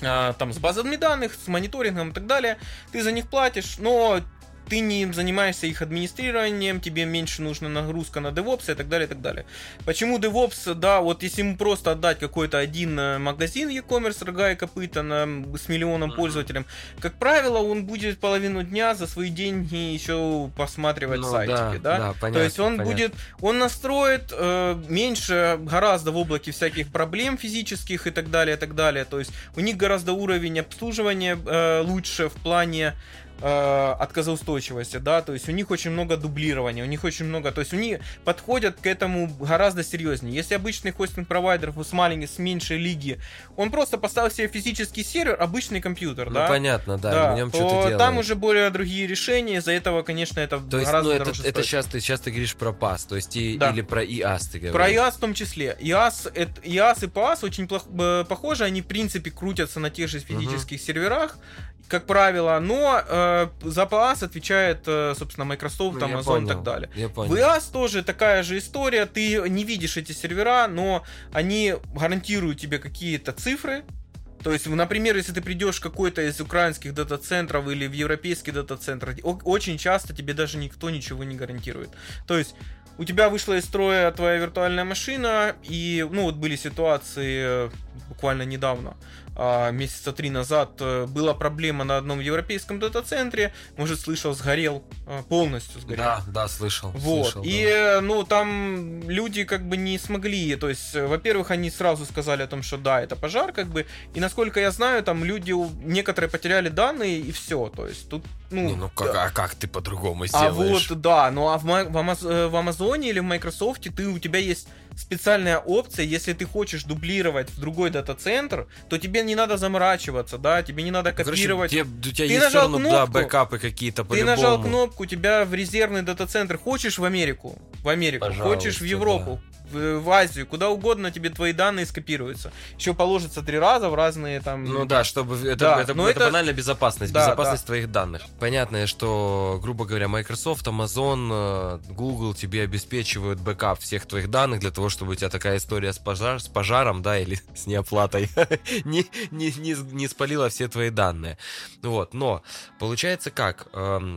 там с базами данных, с мониторингом и так далее, ты за них платишь, но ты не занимаешься их администрированием, тебе меньше нужна нагрузка на DevOps и так далее, и так далее. Почему DevOps, да, вот если ему просто отдать какой-то один магазин e-commerce, рога и копыта на, с миллионом пользователям, как правило, он будет половину дня за свои деньги еще посматривать ну, сайтики, да, да? да понятно, то есть он понятно. будет, он настроит э, меньше гораздо в облаке всяких проблем физических и так далее, и так далее, то есть у них гораздо уровень обслуживания э, лучше в плане отказоустойчивости, да, то есть у них очень много дублирования, у них очень много, то есть они подходят к этому гораздо серьезнее. Если обычный хостинг-провайдер с маленькой, с меньшей лиги, он просто поставил себе физический сервер, обычный компьютер, ну, да, понятно, да, да, в нем что-то делает. Там уже более другие решения, из-за этого, конечно, это то гораздо есть, ну, дороже это, стоит. Это сейчас ты, сейчас ты говоришь про PaaS, то есть и, да. или про IaaS ты говоришь. Про IaaS в том числе. IaaS, это, IaaS и PaaS очень плохо, похожи, они в принципе крутятся на тех же физических uh-huh. серверах, как правило, но э, за PaaS отвечает, э, собственно, Microsoft, ну, Amazon понял, и так далее. В IaaS тоже такая же история, ты не видишь эти сервера, но они гарантируют тебе какие-то цифры. То есть, например, если ты придешь в какой-то из украинских дата-центров или в европейский дата-центр, очень часто тебе даже никто ничего не гарантирует. То есть у тебя вышла из строя твоя виртуальная машина, и, ну, вот были ситуации буквально недавно, месяца три назад, была проблема на одном европейском дата-центре, может, слышал, сгорел, полностью сгорел. Да, да, слышал. Вот, слышал, и, да. ну, там люди как бы не смогли, то есть, во-первых, они сразу сказали о том, что да, это пожар, как бы, и, насколько я знаю, там люди, некоторые потеряли данные, и все, то есть, тут, ну... Не, ну, как, да. а как ты по-другому сделаешь? А вот, да, ну, а в, в, Амаз... в Амазоне или в Microsoft ты, у тебя есть специальная опция, если ты хочешь дублировать в другой дата-центр, то тебе не надо заморачиваться, да, тебе не надо копировать. Короче, тебе, у тебя ты есть нажал все равно, кнопку, да, бэкапы какие-то по-любому. Ты нажал кнопку, у тебя в резервный дата-центр. Хочешь в Америку? В Америку. Пожалуйста, хочешь в Европу? Да. В Азию, куда угодно тебе твои данные скопируются. Еще положится три раза в разные там... Ну да, чтобы... Это, да, это, это, это банально безопасность, да, безопасность да. твоих данных. Понятно, что, грубо говоря, Microsoft, Amazon, Google тебе обеспечивают бэкап всех твоих данных для того, чтобы у тебя такая история с, пожар, с пожаром, да, или с неоплатой не, не, не, не спалила все твои данные. Вот, но получается как?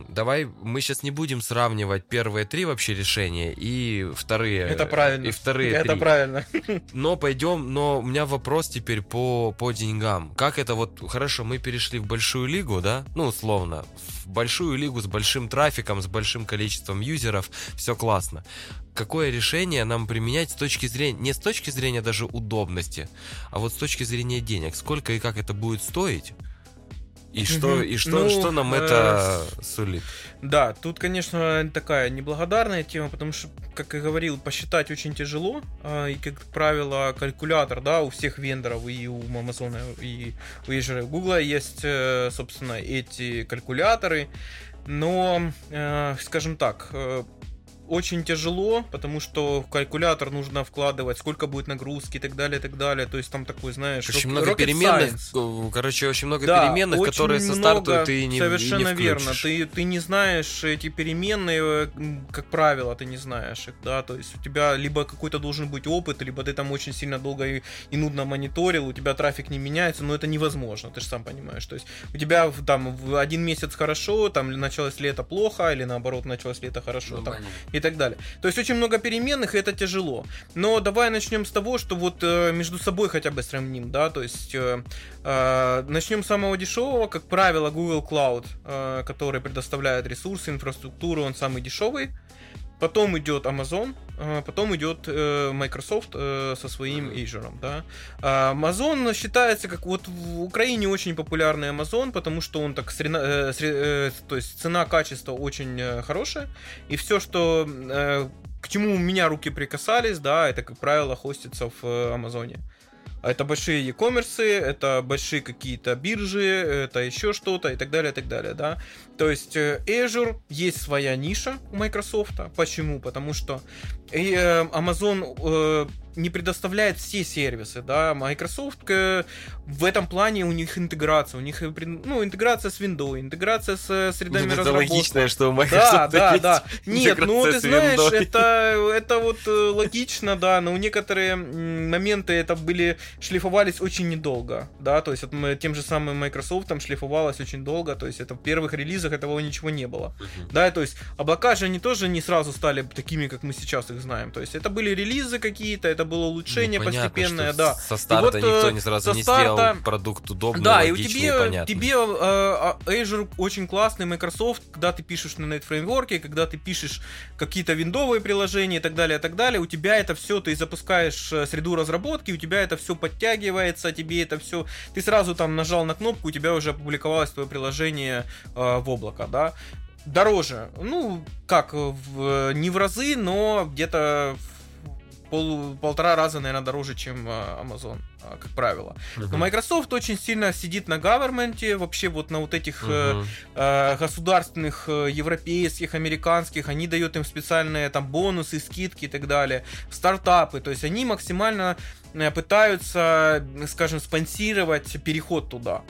Давай мы сейчас не будем сравнивать первые три вообще решения и вторые. Это правильно. Это три. Правильно. Но пойдем, но у меня вопрос теперь по, по деньгам. Как это вот, хорошо, мы перешли в большую лигу, да? Ну, условно, в большую лигу с большим трафиком, с большим количеством юзеров, все классно. Какое решение нам применять с точки зрения, не с точки зрения даже удобности, а вот с точки зрения денег? Сколько и как это будет стоить? И что, угу. и что, ну, что нам это э... сулит? Да, тут, конечно, такая неблагодарная тема, потому что, как я говорил, посчитать очень тяжело. И, как правило, калькулятор, да, у всех вендоров, и у Amazon, и у Azure, и у Google есть, собственно, эти калькуляторы. Но, скажем так, очень тяжело, потому что в калькулятор нужно вкладывать, сколько будет нагрузки и так далее, и так далее. То есть там такой, знаешь, очень много переменных, science. Короче, очень много да, переменных, очень которые со старту ты не совершенно и не верно. Ты, ты не знаешь эти переменные, как правило, ты не знаешь их, да. То есть у тебя либо какой-то должен быть опыт, либо ты там очень сильно долго и, и нудно мониторил, у тебя трафик не меняется, но это невозможно, ты же сам понимаешь. То есть у тебя там в один месяц хорошо, там началось лето плохо, или наоборот началось лето хорошо. Там, и так далее. То есть очень много переменных, и это тяжело. Но давай начнем с того, что вот э, между собой хотя бы сравним, да, то есть э, э, начнем с самого дешевого, как правило, Google Cloud, э, который предоставляет ресурсы, инфраструктуру, он самый дешевый. Потом идет Amazon, потом идет Microsoft со своим Azure. Да? Amazon считается, как вот в Украине очень популярный Amazon, потому что он так, то есть цена-качество очень хорошая, и все, что к чему у меня руки прикасались, да, это, как правило, хостится в Амазоне. Это большие e-commerce, это большие какие-то биржи, это еще что-то и так далее, и так далее, да. То есть Azure есть своя ниша у Microsoft. Почему? Потому что Amazon не предоставляет все сервисы, да. Microsoft в этом плане у них интеграция, у них ну, интеграция с Windows, интеграция с средами разработки. Это логично, что у Microsoft да, есть да, да. Нет, ну ты знаешь, это, это вот логично, да, но некоторые моменты это были, шлифовались очень недолго, да, то есть вот, тем же самым Microsoft там шлифовалось очень долго, то есть это в первых релизах этого ничего не было, uh-huh. да, то есть облака же они тоже не сразу стали такими, как мы сейчас их знаем, то есть это были релизы какие-то, это было улучшение ну, понятно, постепенное, да. Со старта вот, никто не сразу не старта... сделал продукт удобный, да, логичный, и тебе, понятный. Тебе uh, Azure очень классный, Microsoft, когда ты пишешь на нетфреймворке, когда ты пишешь какие-то виндовые приложения и так далее, и так далее, у тебя это все, ты запускаешь среду разработки, у тебя это все подтягивается, тебе это все, ты сразу там нажал на кнопку, у тебя уже опубликовалось твое приложение uh, в облако, да. Дороже, ну, как, в, не в разы, но где-то в Пол, полтора раза, наверное, дороже, чем Amazon, как правило. Uh-huh. Но Microsoft очень сильно сидит на government, вообще вот на вот этих uh-huh. э, государственных, европейских, американских, они дают им специальные там бонусы, скидки и так далее, стартапы, то есть они максимально пытаются, скажем, спонсировать переход туда.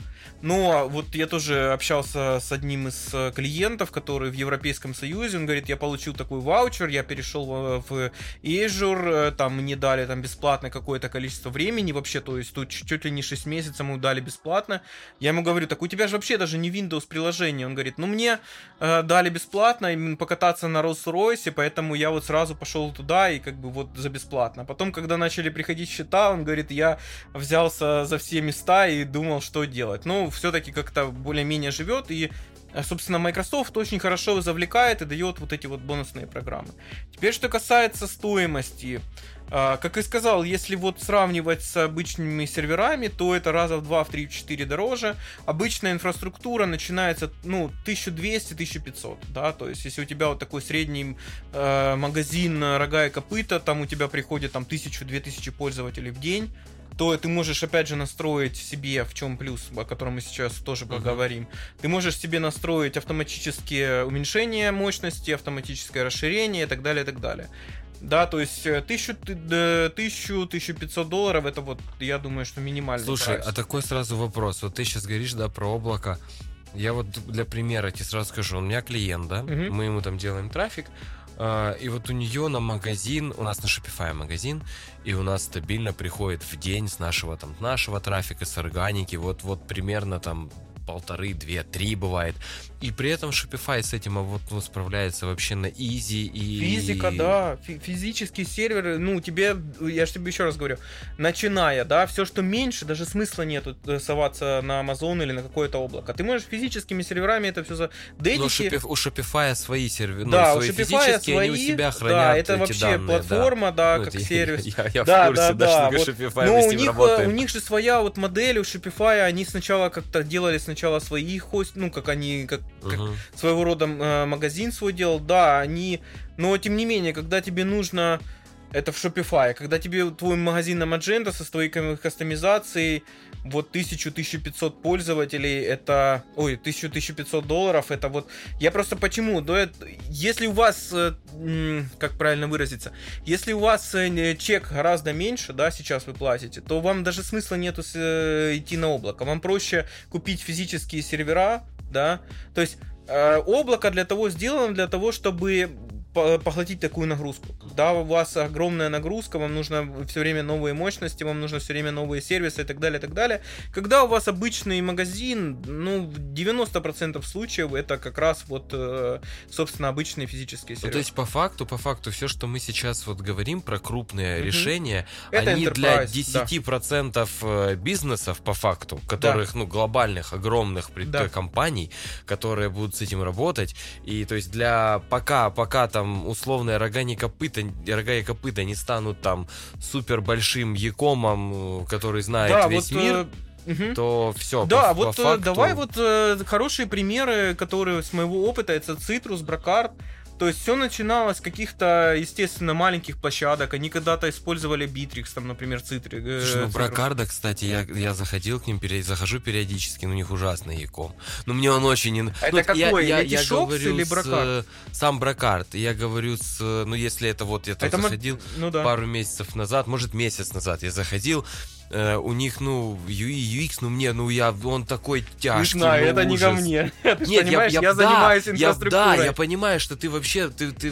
Но вот я тоже общался с одним из клиентов, который в Европейском Союзе, он говорит, я получил такой ваучер, я перешел в Azure, там мне дали там бесплатно какое-то количество времени вообще, то есть тут чуть ли не шесть месяцев ему дали бесплатно. Я ему говорю, так у тебя же вообще даже не Windows приложение. Он говорит, ну мне э, дали бесплатно покататься на Rolls-Royce, поэтому я вот сразу пошел туда и как бы вот за бесплатно. Потом, когда начали приходить счета, он говорит, я взялся за все места и думал, что делать. Ну, все-таки как-то более-менее живет, и, собственно, Microsoft очень хорошо завлекает и дает вот эти вот бонусные программы. Теперь, что касается стоимости, как и сказал, если вот сравнивать с обычными серверами, то это раза в два, в три, в четыре дороже. Обычная инфраструктура начинается, ну, тысяча двести - тысяча пятьсот, да, то есть если у тебя вот такой средний э, магазин рога и копыта, там у тебя приходит там тысячу - две тысячи пользователей в день, то ты можешь, опять же, настроить себе, в чем плюс, о котором мы сейчас тоже uh-huh. поговорим, ты можешь себе настроить автоматические уменьшения мощности, автоматическое расширение и так далее, и так далее. Да, то есть тысяча - тысяча пятьсот долларов, это вот, я думаю, что минимальный прайс. Слушай, а такой сразу вопрос, вот ты сейчас говоришь, да, про облако, я вот для примера тебе сразу скажу, у меня клиент, да, uh-huh. мы ему там делаем трафик, и вот у нее на магазин, у нас на Shopify магазин, и у нас стабильно приходит в день с нашего там нашего трафика, с органики, вот, вот примерно там полторы, две, три бывает. И при этом Shopify с этим вот, ну, справляется вообще на изи. И... Физика, да. Фи- физический сервер, ну, тебе, я же тебе еще раз говорю, начиная, да, все, что меньше, даже смысла нету соваться на Amazon или на какое-то облако. Ты можешь физическими серверами это все за... Дедики... Но Шопи... у Shopify свои серверы, да, ну, свои физические, свои... они у себя хранят да, это эти вообще данные, платформа, да, да ну, как это... сервис. Я, я да, в курсе, да, да, да что вот... Shopify но у них, работает. У них же своя вот модель, у Shopify они сначала как-то делали сначала сначала свои хост, ну, как они, как, uh-huh. как своего рода э, магазин свой делал, да, они, но тем не менее, когда тебе нужно, это в Shopify, когда тебе твой магазин на Magento со своей кастомизацией, вот тысяча - тысяча пятьсот пользователей, это, ой, тысяча - тысяча пятьсот долларов, это вот, я просто почему, да, это, если у вас, как правильно выразиться, если у вас чек гораздо меньше, да, сейчас вы платите, то вам даже смысла нету идти на облако, вам проще купить физические сервера, да, то есть облако для того сделано, для того, чтобы поглотить такую нагрузку. Да, у вас огромная нагрузка, вам нужно все время новые мощности, вам нужно все время новые сервисы и так далее, и так далее. Когда у вас обычный магазин, ну, в девяносто процентов случаев это как раз вот, собственно, обычные физические сервисы. Ну, то есть, по факту, по факту, все, что мы сейчас вот говорим про крупные угу. решения, это они для десять процентов да. бизнесов, по факту, которых, да. ну, глобальных, огромных да. компаний, которые будут с этим работать, и, то есть, для пока, пока там там условные рога и копыта, рога и копыта не станут там супер большим якомом, который знает да, весь вот, мир. Угу. То все. Да, по, вот по факту... давай вот э, хорошие примеры, которые с моего опыта, это Citrus, Брокард. То есть все начиналось с каких-то, естественно, маленьких площадок. Они когда-то использовали Bitrix, там, например, Citrus. Э, Слушай, ну Брокарда, кстати, я, я заходил к ним, пере... захожу периодически, но у них ужасный яком. Но мне он очень... Это вот какой? Я, я, я говорю или Брокард? С... Сам Брокард. Я говорю с... Ну, если это вот я там это заходил ну, да. пару месяцев назад, может, месяц назад я заходил. Uh, у них, ну, ю ай, ю экс, ну, мне, ну, я, он такой тяжкий. Не знаю, ну, это ужас. Не ко мне. Ты Нет, я, я, я занимаюсь да, инфраструктурой. Я, да, я понимаю, что ты вообще, ты, ты,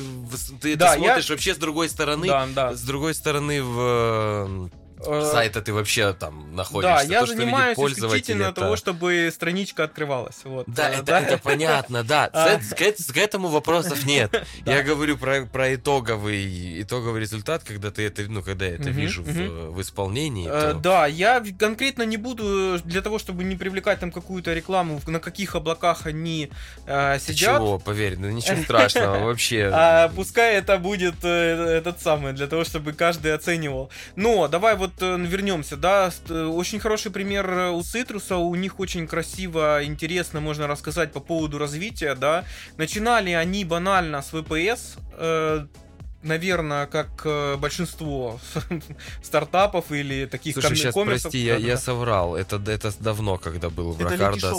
ты да, это смотришь я... вообще с другой стороны, да, да. с другой стороны в... сайта ты вообще там находишься. Да, я то, занимаюсь исключительно это... того, чтобы страничка открывалась. Вот. Да, да, это, да, это понятно, да. А. С, с, к этому вопросов нет. Да. Я говорю про, про итоговый, итоговый результат, когда ты это, ну, когда я это угу, вижу угу. В, в исполнении. А, то... Да, я конкретно не буду, для того, чтобы не привлекать там какую-то рекламу, на каких облаках они а, сидят. Ничего, поверь, ну ничего страшного вообще. А, пускай это будет этот самый, для того, чтобы каждый оценивал. Но давай вот вернемся, да, очень хороший пример у Citrus, у них очень красиво, интересно можно рассказать по поводу развития, да, начинали они банально с ви пи эс, э, наверное, как большинство стартапов или таких коммерсов. Слушай, ком- сейчас, прости, да, я, да. я соврал, это, это давно, когда был Брокарда,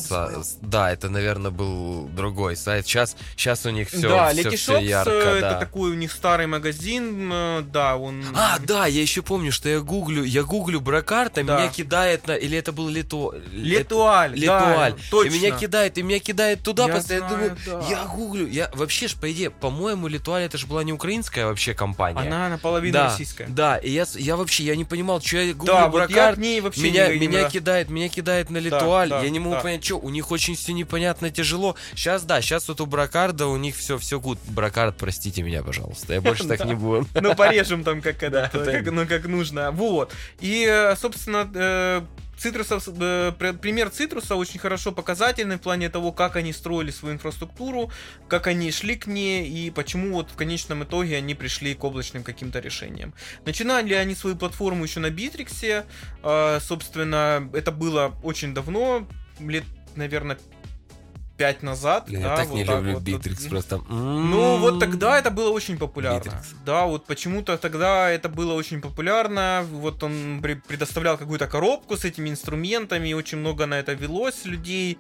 да, это, наверное, был другой сайт, сейчас, сейчас у них все, да, все, все ярко. Это да, это такой у них старый магазин, да, он... А, да, я еще помню, что я гуглю, я гуглю Брокард, и да. меня кидает на... Или это был Литу... Литуаль, Литуаль, да, точно. И меня кидает, и меня кидает туда, я, знаю, я думаю, да. я гуглю, я вообще ж, по идее, по-моему, Литуаль, это же была не украинская, вообще компания. Она наполовину да, российская. Да, и я, я вообще, я не понимал, что я гуглю да, Брокард, вот меня, меня кидает, меня кидает на Литуаль, да, да, я не могу да. понять, что, у них очень все непонятно, тяжело. Сейчас, да, сейчас вот у Брокарда, у них все, все гуд. Брокард, простите меня, пожалуйста, я больше так не буду. Ну, порежем там, как когда, ну, как нужно. Вот. И, собственно, Цитрусов, пример Цитруса очень хорошо показательный в плане того, как они строили свою инфраструктуру, как они шли к ней и почему вот в конечном итоге они пришли к облачным каким-то решениям. Начинали они свою платформу еще на Битриксе, собственно, это было очень давно, лет, наверное, пять назад. Я да, так вот не так люблю вот, Битрикс вот, просто. Ну, вот тогда это было очень популярно. Битрикс. Да, вот почему-то тогда это было очень популярно. Вот он предоставлял какую-то коробку с этими инструментами, очень много на это велось людей.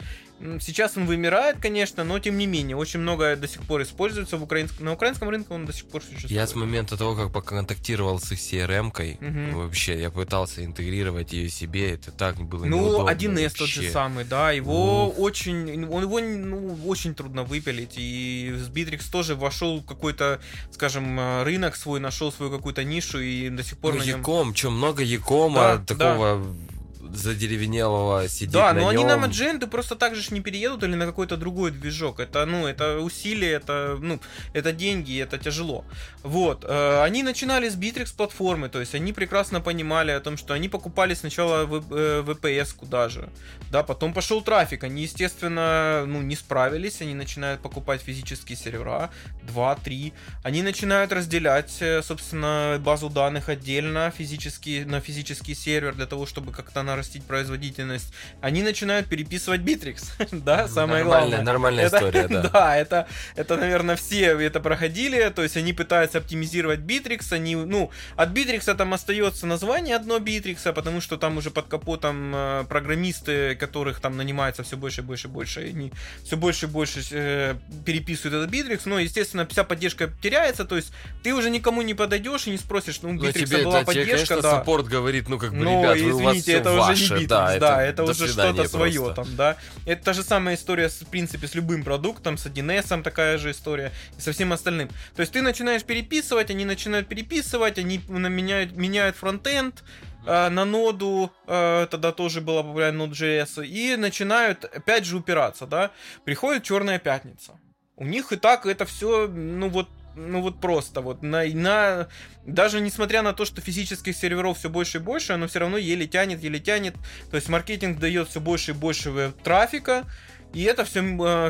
Сейчас он вымирает, конечно, но тем не менее, очень много до сих пор используется в украинском, на украинском рынке он до сих пор существует. Я с момента того, как поконтактировал с их си эр эм-кой, угу. вообще, я пытался интегрировать ее себе, это так было ну, неудобно. Ну, один эс тот же самый, да, его Уф. очень, он его ну, очень трудно выпилить, и с Битрикс тоже вошел в какой-то, скажем, рынок свой, нашел свою какую-то нишу, и до сих пор ну, на нем... Яком, что, много якома да, такого... Да. задеревенелого сидеть да, на нем. Да, но они на Magento просто так же ж не переедут или на какой-то другой движок. Это, ну, это усилие, это, ну, это деньги, это тяжело. Вот. Они начинали с Bitrix платформы, то есть они прекрасно понимали о том, что они покупали сначала ви пи эс-ку даже, да, потом пошел трафик, они, естественно, ну, не справились, они начинают покупать физические сервера, два-три, они начинают разделять, собственно, базу данных отдельно физически, на физический сервер для того, чтобы как-то она растить производительность, они начинают переписывать Битрикс, да, самое главное. Нормальная история, да. Да, это, это, наверное, все это проходили, то есть они пытаются оптимизировать Битрикс, они, ну, от Битрикса там остается название одно Битрикса, потому что там уже под капотом программисты, которых там нанимается все больше и больше и больше, они все больше и больше переписывают этот Битрикс, но, естественно, вся поддержка теряется, то есть ты уже никому не подойдешь и не спросишь, ну, Битрикса была поддержка, да. Конечно, саппорт говорит, ну, как бы, ребят, вы у вас все в уже не Битрикс, да, да, это, это уже что-то свое просто. Там, да. Это та же самая история, в принципе, с любым продуктом, с один эс такая же история, и со всем остальным. То есть ты начинаешь переписывать, они начинают переписывать, они меняют, меняют фронтенд, э, на ноду, э, тогда тоже была популярна Node.js, и начинают опять же упираться, да. Приходит Черная Пятница. У них и так это все, ну вот, ну вот просто вот на, на даже несмотря на то, что физических серверов все больше и больше, оно все равно еле тянет, еле тянет. То есть маркетинг дает все больше и больше трафика, и это все,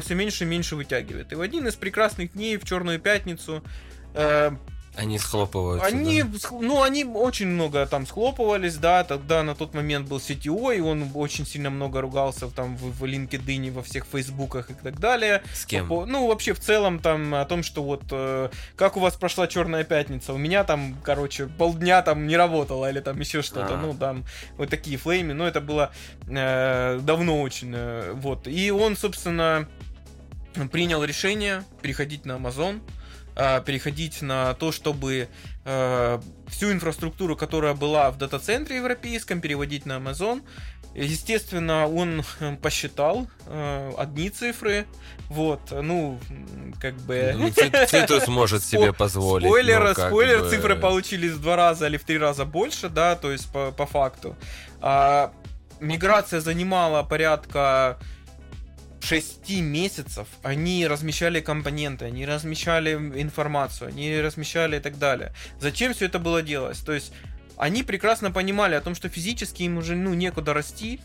все меньше и меньше вытягивает. И в один из прекрасных дней в Черную Пятницу Э, они схлопываются. Они, да? Ну, они очень много там схлопывались, да, тогда на тот момент был си ти о, и он очень сильно много ругался там в, в LinkedIn, во всех фейсбуках и так далее. С кем? По, ну, вообще в целом там о том, что вот э, как у вас прошла Черная пятница, у меня там, короче, полдня там не работало, или там еще что-то, а-а-а. Ну, там вот такие флейми, но это было э, давно очень, э, вот. И он, собственно, принял решение переходить на Amazon, переходить на то, чтобы э, всю инфраструктуру, которая была в дата-центре европейском, переводить на Amazon. Естественно, он посчитал э, одни цифры, вот, ну, как бы... Ну, Citrus может себе позволить. Спойлер, спойлер бы... цифры получились в два раза или в три раза больше, да, то есть по, по факту. А, миграция занимала порядка... шести месяцев. Они размещали компоненты, они размещали информацию, они размещали и так далее. Зачем все это было делать? То есть они прекрасно понимали о том, что физически им уже ну, некуда расти,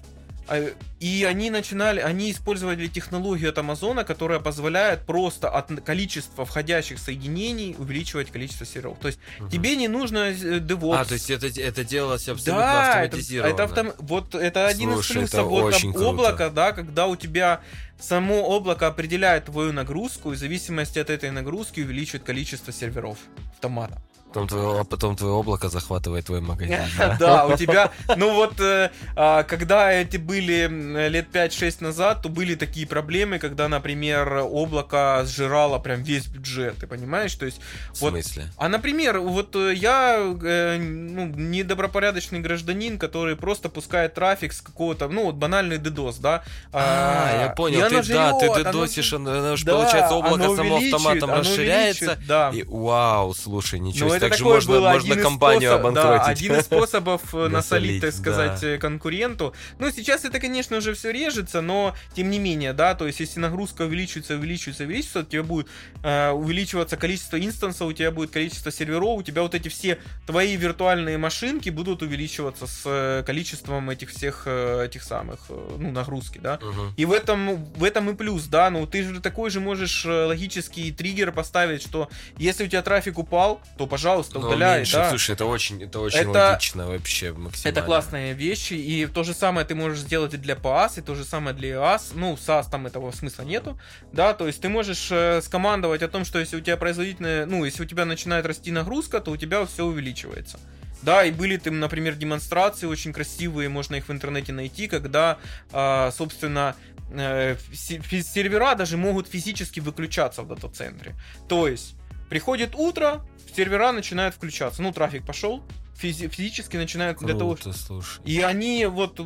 и они начинали, они использовали технологию от Амазона, которая позволяет просто от количества входящих соединений увеличивать количество серверов. То есть угу. тебе не нужно DevOps. А, то есть это, это делалось абсолютно да, автоматизированно. Это, это, вот это один Слушай, из плюсов вот, там, облака, да, когда у тебя само облако определяет твою нагрузку, и в зависимости от этой нагрузки увеличивает количество серверов автомата. Потом твое, потом твое облако захватывает твой магазин. Да, да у тебя... Ну вот, э, когда эти были лет пять-шесть назад, то были такие проблемы, когда, например, облако сжирало прям весь бюджет, ты понимаешь? То есть, в вот, смысле? А, например, вот я э, ну, недобропорядочный гражданин, который просто пускает трафик с какого-то... Ну, вот банальный DDoS, да? А, а я понял, ты, жрет, да, ты DDoSишь, оно же, да, получается, облако само автоматом расширяется. Да. И вау, слушай, ничего себе. Это также можно, можно компанию способ, обанкротить. Да, один из способов насолить, так сказать, да. конкуренту. Ну, сейчас это, конечно, уже все режется, но тем не менее, да, то есть если нагрузка увеличивается, увеличивается, увеличивается, у тебя будет э, увеличиваться количество инстансов, у тебя будет количество серверов, у тебя вот эти все твои виртуальные машинки будут увеличиваться с количеством этих всех, этих самых, ну, нагрузки, да. Угу. И в этом, в этом и плюс, да, ну, ты же такой же можешь логический триггер поставить, что если у тебя трафик упал, то, пожалуйста, Пожалуйста, удаляй, да. Слушай, это очень, это очень это, логично вообще максимально. Это классные вещи, и то же самое ты можешь сделать и для PaaS, и то же самое для IaaS. Ну, в SaaS там этого смысла нету, да, то есть ты можешь э, скомандовать о том, что если у тебя производительная, ну, если у тебя начинает расти нагрузка, то у тебя все увеличивается. Да, и были там, например, демонстрации очень красивые, можно их в интернете найти, когда, э, собственно, э, сервера даже могут физически выключаться в дата-центре. То есть приходит утро, сервера начинают включаться. Ну, трафик пошел, физи- физически начинают круто, для того, что... Слушай. И они вот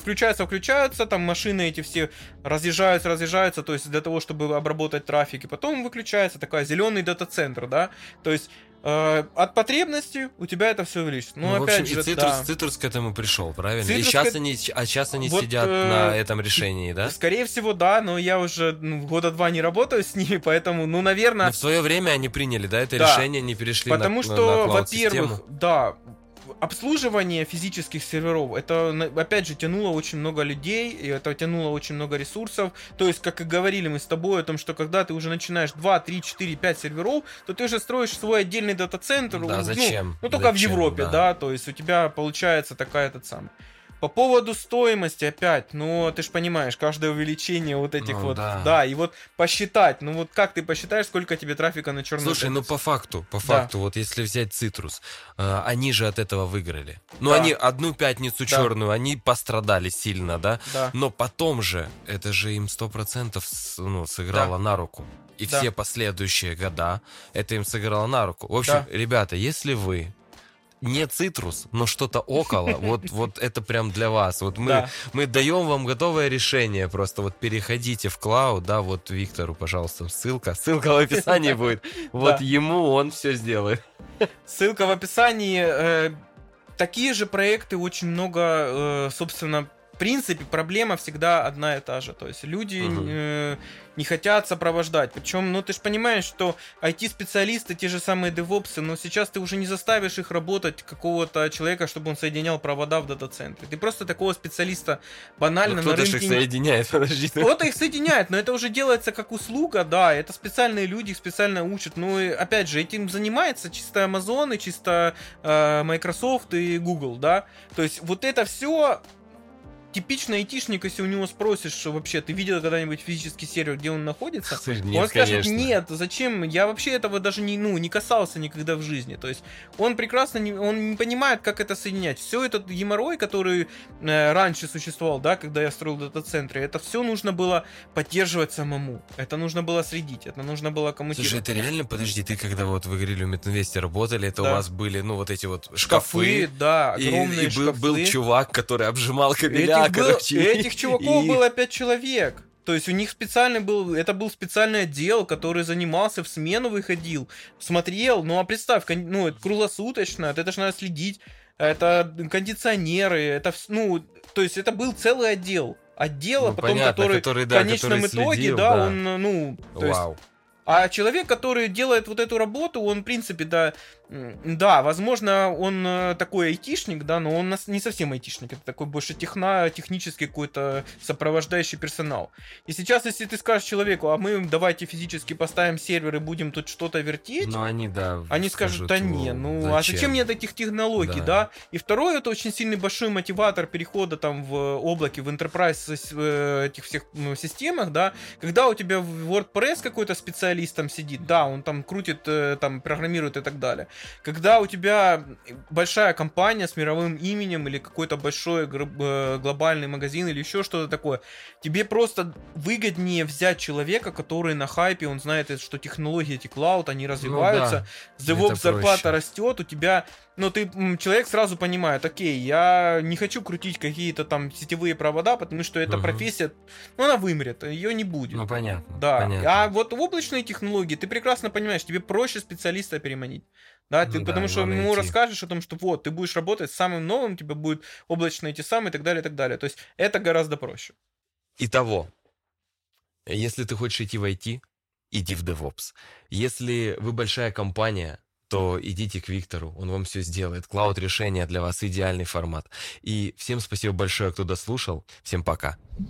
включаются, включаются, там машины эти все разъезжаются, разъезжаются, то есть для того, чтобы обработать трафик, и потом выключается такой зеленый дата-центр, да, то есть э, от потребности у тебя это все увеличится. Ну, ну опять в общем, же, и Citrus, да. Citrus к этому пришел, правильно? Citrus и сейчас к... они, а сейчас они вот, сидят э... на этом решении, да? Скорее всего, да, но я уже ну, года два не работаю с ними, поэтому, ну, наверное... Но в свое время они приняли, да, это да. решение, они перешли Потому на, что, на, на клауд-систему. Во-первых, да, обслуживание физических серверов, это, опять же, тянуло очень много людей, и это тянуло очень много ресурсов. То есть, как и говорили мы с тобой о том, что когда ты уже начинаешь два, три, четыре, пять серверов, то ты уже строишь свой отдельный дата-центр. Да, ну, зачем? Ну, только зачем? В Европе, да. да, то есть у тебя получается такая этот самый. По поводу стоимости опять, ну, ты же понимаешь, каждое увеличение вот этих ну, вот, да. да, и вот посчитать, ну, вот как ты посчитаешь, сколько тебе трафика на черную Слушай, пятницу? Ну, по факту, по факту, да. вот если взять Citrus, э, они же от этого выиграли. Ну, да. они одну пятницу да. черную, они пострадали сильно, да? да, но потом же, это же им сто процентов ну, сыграло да. на руку. И да. все последующие года это им сыграло на руку. В общем, да. ребята, если вы... Не Citrus, но что-то около. Вот, вот это прям для вас. Вот мы, да. мы даем вам готовое решение. Просто вот переходите в клауд. Да, вот Виктору, пожалуйста, ссылка. Ссылка в описании будет. Вот да. ему он все сделает. Ссылка в описании. Такие же проекты очень много, собственно, В принципе, проблема всегда одна и та же. То есть люди угу. э, не хотят сопровождать. Причем, ну ты же понимаешь, что ай ти-специалисты, те же самые девопсы, но сейчас ты уже не заставишь их работать какого-то человека, чтобы он соединял провода в дата-центре. Ты просто такого специалиста банально на рынке... Кто-то их соединяет, подожди. Кто-то их соединяет, но это уже делается как услуга, да, это специальные люди, их специально учат. Ну и опять же, этим занимается чисто Amazon и чисто э, Microsoft и Google, да. То есть вот это все... Типично айтишник, если у него спросишь, что вообще ты видел когда-нибудь физический сервер, где он находится, нет, он скажет, конечно. Нет, зачем, я вообще этого даже не, ну, не касался никогда в жизни. То есть он прекрасно, не, он не понимает, как это соединять. Все этот геморрой, который э, раньше существовал, да, когда я строил дата-центры, это все нужно было поддерживать самому. Это нужно было следить, это нужно было коммутировать. Слушай, это реально, подожди, ты когда вот вы говорили, у Metinvest работали, это да. у вас были, ну, вот эти вот шкафы, шкафы да, огромные и, и шкафы. Был, был чувак, который обжимал кабеля. Был, этих чуваков и... было пять человек. То есть у них специальный был, это был специальный отдел, который занимался, в смену выходил, смотрел. Ну а представь, ну это круглосуточно, это же надо следить, это кондиционеры, это ну то есть это был целый отдел, отдела, ну, потом понятно, который, который да, в конечном который итоге, следил, да, да, он ну то Вау. Есть. А человек, который делает вот эту работу, он, в принципе, да, да, возможно, он такой айтишник, да, но он не совсем айтишник, это такой больше техно, технический какой-то сопровождающий персонал. И сейчас, если ты скажешь человеку, а мы давайте физически поставим сервер и будем тут что-то вертеть, но они, да, они скажут, да не, ну, зачем? А зачем мне таких технологий, да. да? И второе, это очень сильный большой мотиватор перехода там в облаке, в enterprise этих всех системах, да, когда у тебя в WordPress какой-то специалист, там сидит, да, он там крутит, там программирует и так далее. Когда у тебя большая компания с мировым именем или какой-то большой глобальный магазин или еще что-то такое, тебе просто выгоднее взять человека, который на хайпе, он знает, что технологии эти клауд, они развиваются, ну, да. DevOps зарплата растет, у тебя, ну ты, человек сразу понимает, окей, я не хочу крутить какие-то там сетевые провода, потому что эта угу. профессия, ну она вымрет, ее не будет. Ну понятно. Да, понятно. А вот облачные технологии, ты прекрасно понимаешь, тебе проще специалиста переманить. Да, ты, ну, потому да, что ему идти. Расскажешь о том, что вот, ты будешь работать с самым новым, у тебя будут облачные те самые и так далее, и так далее. То есть это гораздо проще. Итого, если ты хочешь идти в ай ти, иди в DevOps. Если вы большая компания, то идите к Виктору, он вам все сделает. Клауд-решение для вас идеальный формат. И всем спасибо большое, кто дослушал. Всем пока.